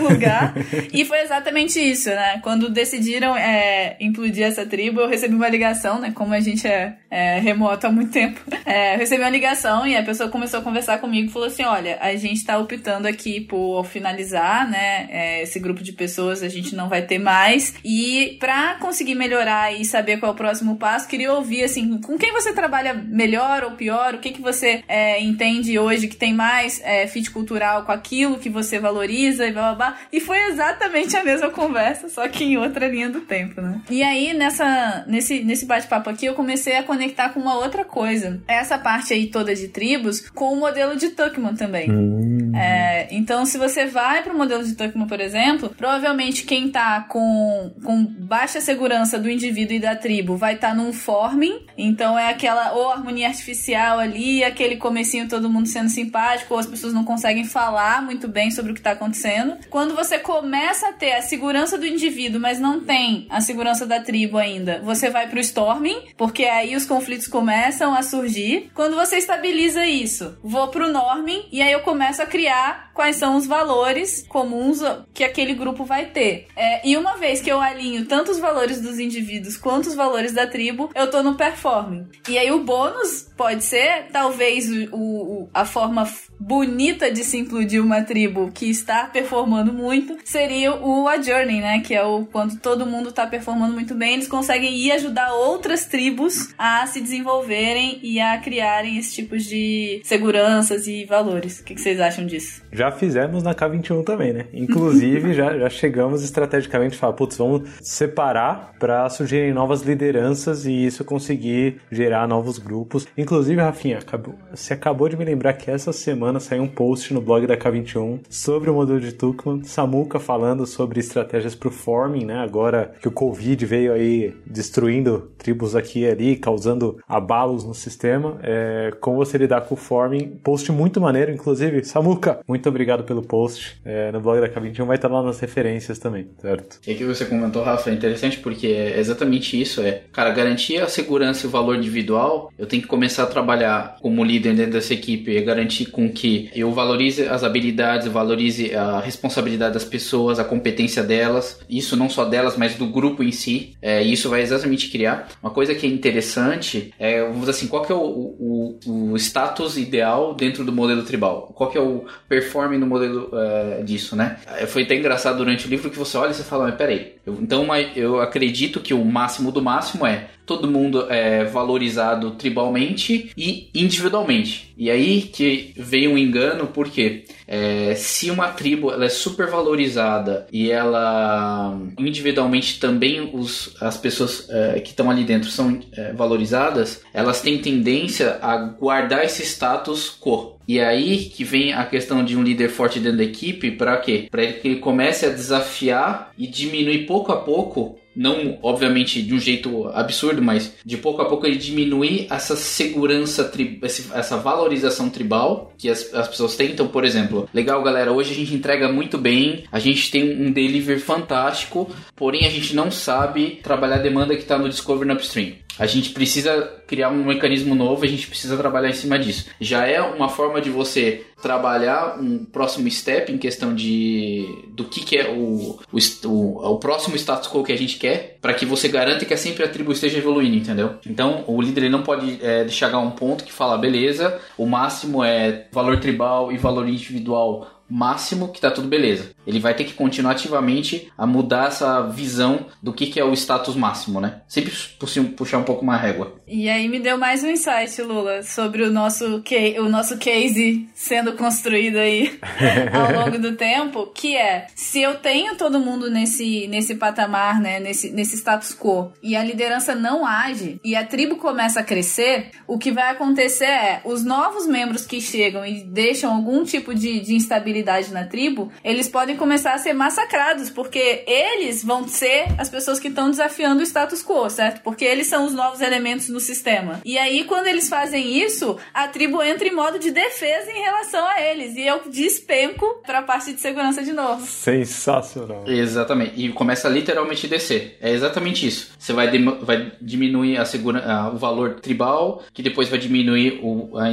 lugar. E foi exatamente isso, né? Quando decidiram é, implodir essa tribo, eu recebi uma ligação, né? Como a gente é, é remoto há muito tempo. É, eu recebi uma ligação e a pessoa começou a conversar comigo e falou assim, olha, a gente tá optando aqui por finalizar, né? É, esse grupo de pessoas a gente não vai ter mais. E pra conseguir melhorar e saber qual é o próximo passo, queria ouvir assim, com quem você trabalha melhor ou pior, o que, que você é, entende hoje que tem mais é, fit cultural com aquilo que você valoriza e blá blá blá, e foi exatamente a mesma conversa, só que em outra linha do tempo, né? E aí nessa, nesse, nesse bate-papo aqui eu comecei a conectar com uma outra coisa, essa parte aí toda de tribos, com o modelo de Tuckman também. Uhum. É, então se você vai pro modelo de Tuckman, por exemplo, provavelmente quem tá com, com baixa segurança do indivíduo e da tribo vai estar tá num forming, então é aquela ou harmonia artificial ali, aquele comecinho todo mundo sendo simpático, ou as pessoas não conseguem falar muito bem sobre o que tá acontecendo. Quando você começa a ter a segurança do indivíduo, mas não tem a segurança da tribo ainda, você vai pro storming, porque aí os conflitos começam a surgir. Quando você estabiliza isso, vou pro norming, e aí eu começo a criar quais são os valores comuns que aquele grupo vai ter. É, e uma vez que eu alinho tanto os valores dos indivíduos indivíduos, quantos valores da tribo, eu tô no performing. E aí o bônus pode ser, talvez, o, o, a forma bonita de se implodir uma tribo que está performando muito, seria o adjourning, né? Que é o quando todo mundo tá performando muito bem, eles conseguem ir ajudar outras tribos a se desenvolverem e a criarem esse tipo de seguranças e valores. O que, que vocês acham disso? Já fizemos na K vinte e um também, né? Inclusive, já, já chegamos estrategicamente a falar, putz, vamos separar pra surgirem novas lideranças e isso conseguir gerar novos grupos. Inclusive, Rafinha, acabou, você acabou de me lembrar que essa semana saiu um post no blog da K vinte e um sobre o modelo de Tuckman, Samuka falando sobre estratégias pro forming, né? Agora que o Covid veio aí destruindo tribos aqui e ali, causando abalos no sistema, é, como você lidar com o forming. Post muito maneiro, inclusive. Samuka, muito obrigado pelo post. É, no blog da K vinte e um vai estar lá nas referências também, certo? E o que você comentou, Rafa, é interessante porque é É exatamente isso, é, cara, garantir a segurança e o valor individual, eu tenho que começar a trabalhar como líder dentro dessa equipe e garantir com que eu valorize as habilidades, valorize a responsabilidade das pessoas, a competência delas, isso não só delas, mas do grupo em si, é, e isso vai exatamente criar. Uma coisa que é interessante é, vamos dizer assim, qual que é o, o, o status ideal dentro do modelo tribal? Qual que é o performing no modelo uh, disso, né? Foi até engraçado durante o livro que você olha e você fala, mas peraí, eu, então eu acredito que o máximo do máximo é todo mundo é valorizado tribalmente e individualmente. E aí que vem um engano, porque é, se uma tribo ela é super valorizada e ela individualmente também os, as pessoas é, que estão ali dentro são é, valorizadas, elas têm tendência a guardar esse status quo. E aí que vem a questão de um líder forte dentro da equipe, para quê? Para que ele comece a desafiar e diminuir pouco a pouco, não obviamente de um jeito absurdo, mas de pouco a pouco ele diminuir essa segurança, tri- essa valorização tribal que as, as pessoas têm. Então, por exemplo, legal galera, hoje a gente entrega muito bem, a gente tem um delivery fantástico, porém a gente não sabe trabalhar a demanda que está no Discovery no Upstream. A gente precisa criar um mecanismo novo, a gente precisa trabalhar em cima disso. Já é uma forma de você trabalhar um próximo step em questão de do que, que é o, o, o, o próximo status quo que a gente quer, para que você garanta que sempre a tribo esteja evoluindo, entendeu? Então, o líder ele não pode é, chegar a um ponto que fala, beleza, o máximo é valor tribal e valor individual máximo, que tá tudo beleza. Ele vai ter que continuar ativamente a mudar essa visão do que, que é o status máximo, né? Sempre puxar um pouco uma régua. E aí me deu mais um insight, Lula, sobre o nosso, que, o nosso case sendo construído aí ao longo do tempo, que é, se eu tenho todo mundo nesse, nesse patamar, né, nesse, nesse status quo, e a liderança não age, e a tribo começa a crescer, o que vai acontecer é, os novos membros que chegam e deixam algum tipo de, de instabilidade na tribo, eles podem começar a ser massacrados, porque eles vão ser as pessoas que estão desafiando o status quo, certo? Porque eles são os novos elementos no sistema. E aí, quando eles fazem isso, a tribo entra em modo de defesa em relação a eles, e eu despenco pra parte de segurança de novo. Sensacional. Exatamente. E começa a literalmente descer. É exatamente isso. Você vai, de, vai diminuir a segura, a, o valor tribal, que depois vai diminuir o, a,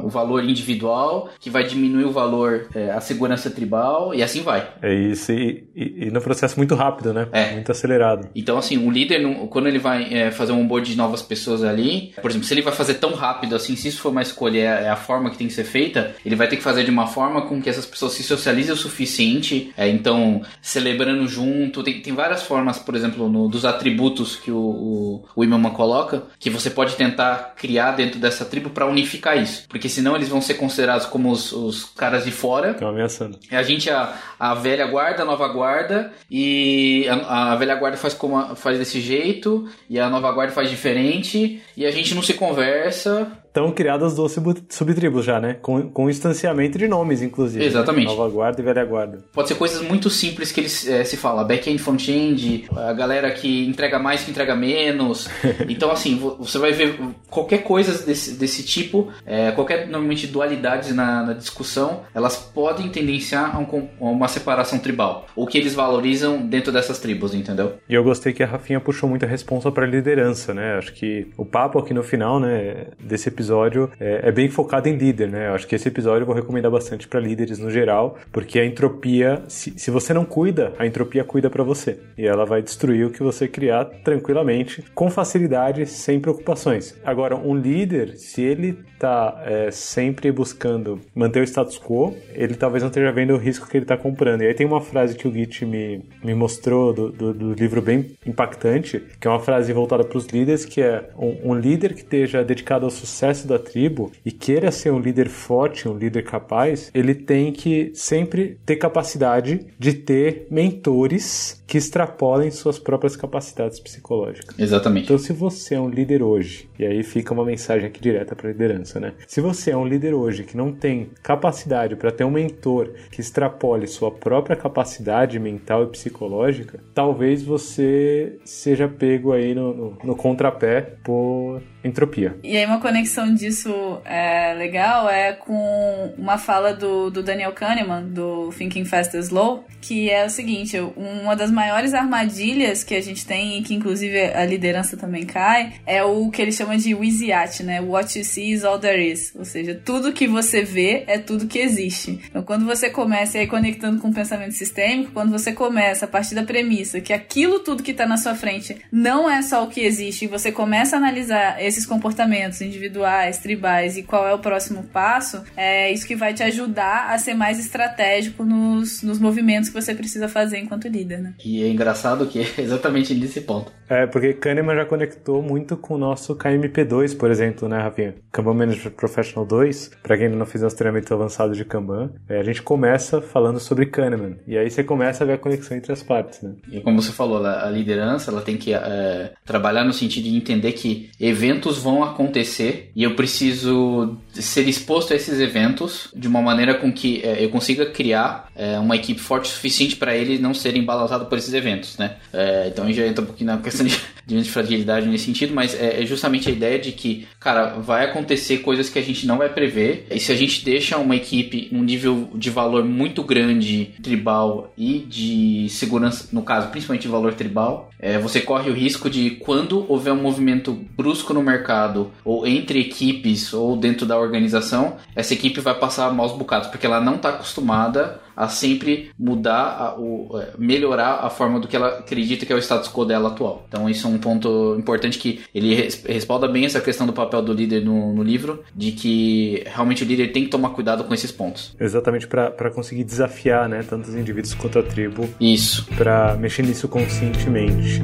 a, o valor individual, que vai diminuir o valor... É, a segurança tribal, e assim vai. É isso, e, e, e no processo muito rápido, né? É. Muito acelerado. Então, assim, o líder, quando ele vai é, fazer um onboard de novas pessoas ali, por exemplo, se ele vai fazer tão rápido, assim, se isso for uma escolha, é a forma que tem que ser feita, ele vai ter que fazer de uma forma com que essas pessoas se socializem o suficiente, é, então, celebrando junto, tem, tem várias formas, por exemplo, no, dos atributos que o, o, o Immelman coloca, que você pode tentar criar dentro dessa tribo para unificar isso, porque senão eles vão ser considerados como os, os caras de fora. Estão ameaçando. A gente, a, a velha guarda, a nova guarda, e a, a velha guarda faz, como a, faz desse jeito, e a nova guarda faz diferente, e a gente não se conversa. Estão criadas duas subtribos já, né? Com, com distanciamento de nomes, inclusive. Exatamente. Né? Nova guarda e velha guarda. Pode ser coisas muito simples que eles é, se fala. Back-end, front-end, a galera que entrega mais, que entrega menos. Então, assim, você vai ver qualquer coisa desse, desse tipo, é, qualquer, normalmente, dualidades na, na discussão, elas podem tendenciar a, um, a uma separação tribal. O que eles valorizam dentro dessas tribos, entendeu? E eu gostei que a Rafinha puxou muita responsa para a liderança, né? Acho que o papo aqui no final, né, desse episódio episódio é, é bem focado em líder, né? Eu acho que esse episódio eu vou recomendar bastante para líderes no geral, porque a entropia, se, se você não cuida, a entropia cuida para você. E ela vai destruir o que você criar tranquilamente, com facilidade, sem preocupações. Agora, um líder, se ele tá é, sempre buscando manter o status quo, ele talvez não esteja vendo o risco que ele tá comprando. E aí tem uma frase que o Gui me, me mostrou do, do, do livro bem impactante, que é uma frase voltada para os líderes, que é um, um líder que esteja dedicado ao sucesso da tribo e queira ser um líder forte, um líder capaz, ele tem que sempre ter capacidade de ter mentores que extrapolem suas próprias capacidades psicológicas. Exatamente. Então, se você é um líder hoje, e aí fica uma mensagem aqui direta para a liderança, né? Se você é um líder hoje que não tem capacidade para ter um mentor que extrapole sua própria capacidade mental e psicológica, talvez você seja pego aí no, no, no contrapé por entropia. E aí uma conexão disso é, legal é com uma fala do, do Daniel Kahneman, do Thinking Fast and Slow, que é o seguinte, uma das maiores armadilhas que a gente tem, e que inclusive a liderança também cai, é o que ele chama de WYSIATI, né? What you see is all there is. Ou seja, tudo que você vê é tudo que existe. Então quando você começa, e aí conectando com o pensamento sistêmico, quando você começa a partir da premissa que aquilo tudo que está na sua frente não é só o que existe, e você começa a analisar esses comportamentos individuais, tribais e qual é o próximo passo, é isso que vai te ajudar a ser mais estratégico nos, nos movimentos que você precisa fazer enquanto líder, né? E é engraçado que é exatamente nesse ponto. É, porque Kahneman já conectou muito com o nosso K M P dois, por exemplo, né, Rafinha? Kanban Management Professional dois, para quem ainda não fez nosso treinamento avançado de Kanban, é, a gente começa falando sobre Kahneman, e aí você começa a ver a conexão entre as partes, né? E como você falou, a liderança, ela tem que é, trabalhar no sentido de entender que eventos vão acontecer e eu preciso ser exposto a esses eventos de uma maneira com que é, eu consiga criar é, uma equipe forte o suficiente para eles não serem balançados por esses eventos, né? É, então já entra um pouquinho na questão de, de fragilidade nesse sentido, mas é, é justamente a ideia de que, cara, vai acontecer coisas que a gente não vai prever, e se a gente deixa uma equipe num nível de valor muito grande, tribal e de segurança, no caso, principalmente de valor tribal, é, você corre o risco de quando houver um movimento brusco no mercado, ou entre equipes, ou dentro da organização, essa equipe vai passar maus bocados, porque ela não está acostumada a sempre mudar, a, o, melhorar a forma do que ela acredita que é o status quo dela atual. Então isso é um ponto importante que ele res, respalda bem essa questão do papel do líder no, no livro, de que realmente o líder tem que tomar cuidado com esses pontos. Exatamente, para conseguir desafiar, né, tanto os indivíduos quanto a tribo. Isso. Para mexer nisso conscientemente.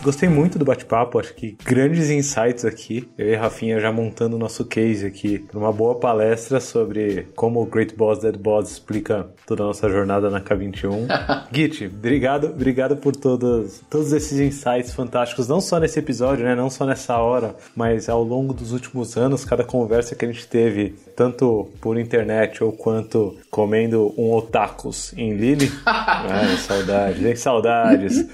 Gostei muito do bate-papo, acho que grandes insights aqui. Eu e a Rafinha já montando o nosso case aqui para uma boa palestra sobre como o Great Boss, Dead Boss explica toda a nossa jornada na K vinte e um. Git, obrigado, obrigado por todos, todos esses insights fantásticos, não só nesse episódio, né, não só nessa hora, mas ao longo dos últimos anos, cada conversa que a gente teve, tanto por internet ou quanto comendo um otakus em Lille. Ai, saudades, hein? Saudades.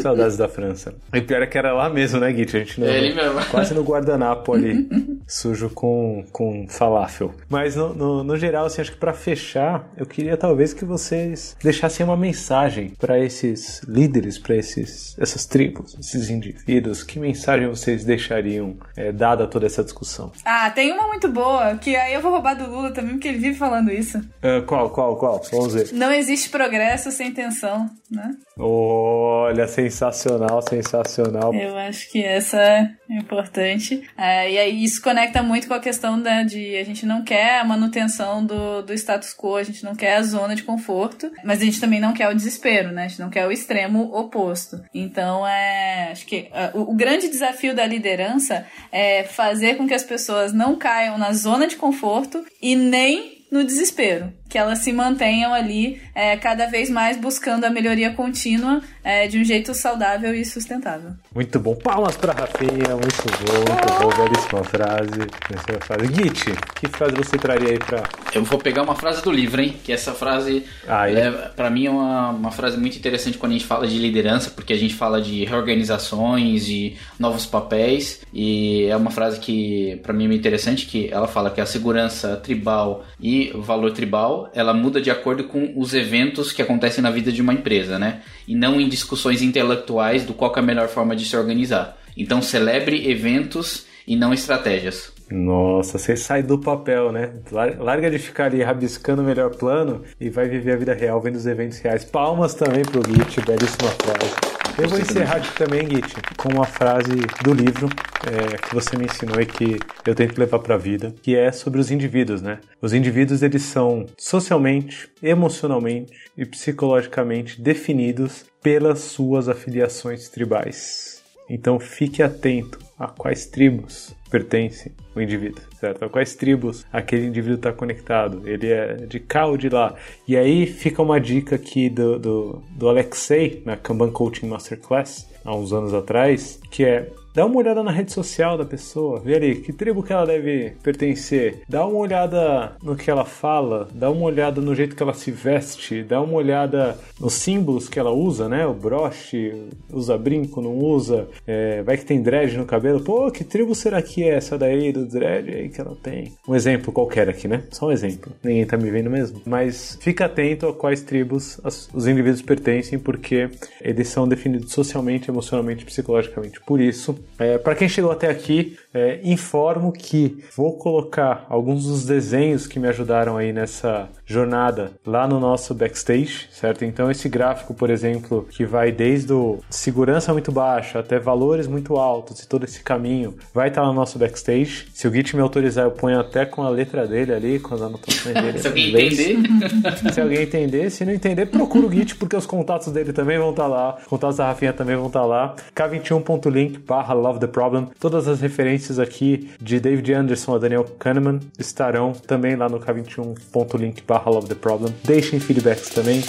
Saudades da França. E pior é que era lá mesmo, né, Git? A gente não, Ele mesmo. Quase no guardanapo ali, sujo com, com falafel. Mas no, no, no geral, assim, acho que pra fechar, eu queria talvez que vocês deixassem uma mensagem pra esses líderes, pra esses, essas tribos, esses indivíduos. Que mensagem vocês deixariam, é, dada toda essa discussão? Ah, tem uma muito boa, que aí eu vou roubar do Lula também, porque ele vive falando isso. Uh, qual, qual, qual? Vamos ver. Não existe progresso sem tensão, né? Olha, sensacional, sensacional. Sensacional. Eu acho que essa é importante. É, e aí isso conecta muito com a questão, né, de a gente não quer a manutenção do, do status quo, a gente não quer a zona de conforto, mas a gente também não quer o desespero, né? A gente não quer o extremo oposto. Então, é, acho que é, o, o grande desafio da liderança é fazer com que as pessoas não caiam na zona de conforto e nem no desespero, que elas se mantenham ali é, cada vez mais buscando a melhoria contínua é, de um jeito saudável e sustentável. Muito bom, palmas pra Rafinha, muito bom, muito ah! bom, belíssima frase, frase. Git, que frase você traria aí pra... Eu vou pegar uma frase do livro, hein, que essa frase, ah, é? É, pra mim é uma, uma frase muito interessante quando a gente fala de liderança, porque a gente fala de reorganizações, de novos papéis, e é uma frase que pra mim é muito interessante, que ela fala que a segurança tribal e o valor tribal, ela muda de acordo com os eventos que acontecem na vida de uma empresa, né? E não em discussões intelectuais do qual que é a melhor forma de se organizar. Então, celebre eventos e não estratégias. Nossa, você sai do papel, né? Larga de ficar ali rabiscando o melhor plano e vai viver a vida real vendo os eventos reais. Palmas também pro Git, belíssima frase. Eu vou encerrar aqui também, Git, com uma frase do livro é, que você me ensinou e que eu tento levar para a vida, que é sobre os indivíduos, né? Os indivíduos, eles são socialmente, emocionalmente e psicologicamente definidos pelas suas afiliações tribais. Então, fique atento a quais tribos pertence o indivíduo, certo? A quais tribos aquele indivíduo está conectado? Ele é de cá ou de lá? E aí fica uma dica aqui do, do, do Alexei, na Kanban Coaching Masterclass, há uns anos atrás, que é Dá uma olhada na rede social da pessoa, vê ali que tribo que ela deve pertencer, dá uma olhada no que ela fala, dá uma olhada no jeito que ela se veste, dá uma olhada nos símbolos que ela usa, né? O broche, usa brinco, não usa, é, vai que tem dread no cabelo, pô, que tribo será que é essa daí do dread aí que ela tem? Um exemplo qualquer aqui, né? Só um exemplo, ninguém tá me vendo mesmo, mas fica atento a quais tribos as, os indivíduos pertencem, porque eles são definidos socialmente, emocionalmente, psicologicamente. Por isso, É, para quem chegou até aqui, é, informo que vou colocar alguns dos desenhos que me ajudaram aí nessa jornada lá no nosso backstage, certo? Então esse gráfico, por exemplo, que vai desde o segurança muito baixa até valores muito altos e todo esse caminho, vai estar no nosso backstage. Se o Gui me autorizar, eu ponho até com a letra dele ali, com as anotações dele. Se alguém entender. Se alguém entender. Se não entender, procura o Gui, porque os contatos dele também vão estar lá. Os contatos da Rafinha também vão estar lá. k vinte e um ponto link barra Love the Problem. Todas as referências aqui de David Anderson a Daniel Kahneman estarão também lá no k vinte e um ponto link barra Love the Problem. Deixem feedbacks também.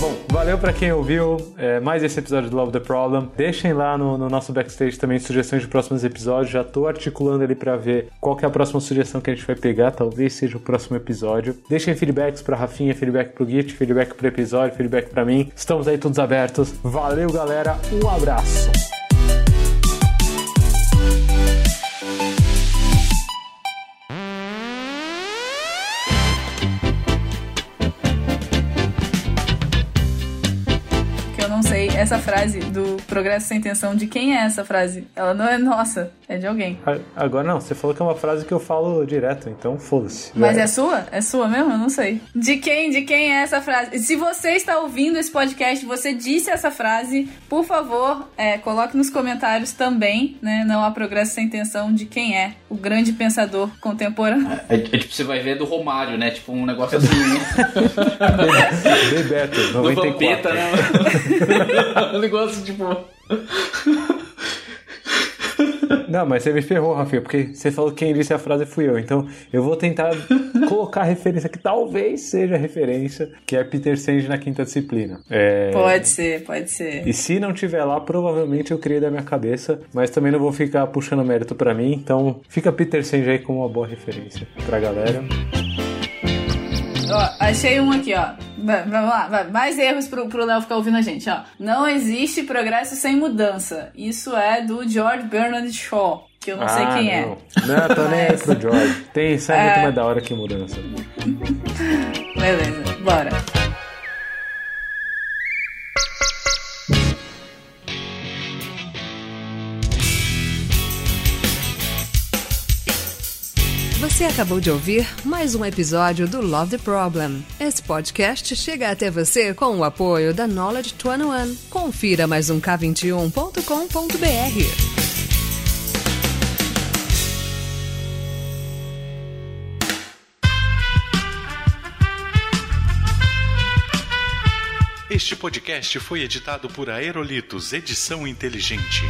Bom, valeu pra quem ouviu é, mais esse episódio do Love the Problem. Deixem lá no, no nosso backstage também sugestões de próximos episódios. Já tô articulando ali pra ver qual que é a próxima sugestão que a gente vai pegar. Talvez seja o próximo episódio. Deixem feedbacks pra Rafinha, feedback pro Git, feedback pro episódio, feedback pra mim. Estamos aí todos abertos. Valeu, galera. Um abraço. Essa frase do progresso sem intenção, de quem é essa frase? Ela não é nossa, é de alguém. Agora não, você falou que é uma frase que eu falo direto, então foda-se. Mas é sua? É sua mesmo? Eu não sei. De quem? De quem é essa frase? Se você está ouvindo esse podcast, você disse essa frase, por favor, é, coloque nos comentários também, né? Não há progresso sem intenção, de quem é o grande pensador contemporâneo. É, é, é tipo, você vai ver do Romário, né? Tipo, um negócio assim. Bebeto, noventa e quatro. Do Vampeta, né? O negócio, tipo... Não, mas você me ferrou, Rafinha, porque você falou que quem disse a frase fui eu. Então, eu vou tentar colocar a referência que talvez seja a referência, que é Peter Senge na Quinta Disciplina. É... Pode ser, pode ser. E se não tiver lá, provavelmente eu criei da minha cabeça, mas também não vou ficar puxando mérito pra mim. Então, fica Peter Senge aí como uma boa referência pra galera. Ó, achei um aqui, ó. Vamos lá, mais erros pro, pro Léo ficar ouvindo a gente, ó. Não existe progresso sem mudança. Isso é do George Bernard Shaw, que eu não ah, sei quem não. é. Não, tô nem aí pro George. Tem, sai é... muito mais da hora que mudança. Beleza, bora. Você acabou de ouvir mais um episódio do Love the Problem. Esse podcast chega até você com o apoio da Knowledge vinte e um. Confira mais um k vinte e um ponto com ponto b r. Este podcast foi editado por Aerolitos, edição inteligente.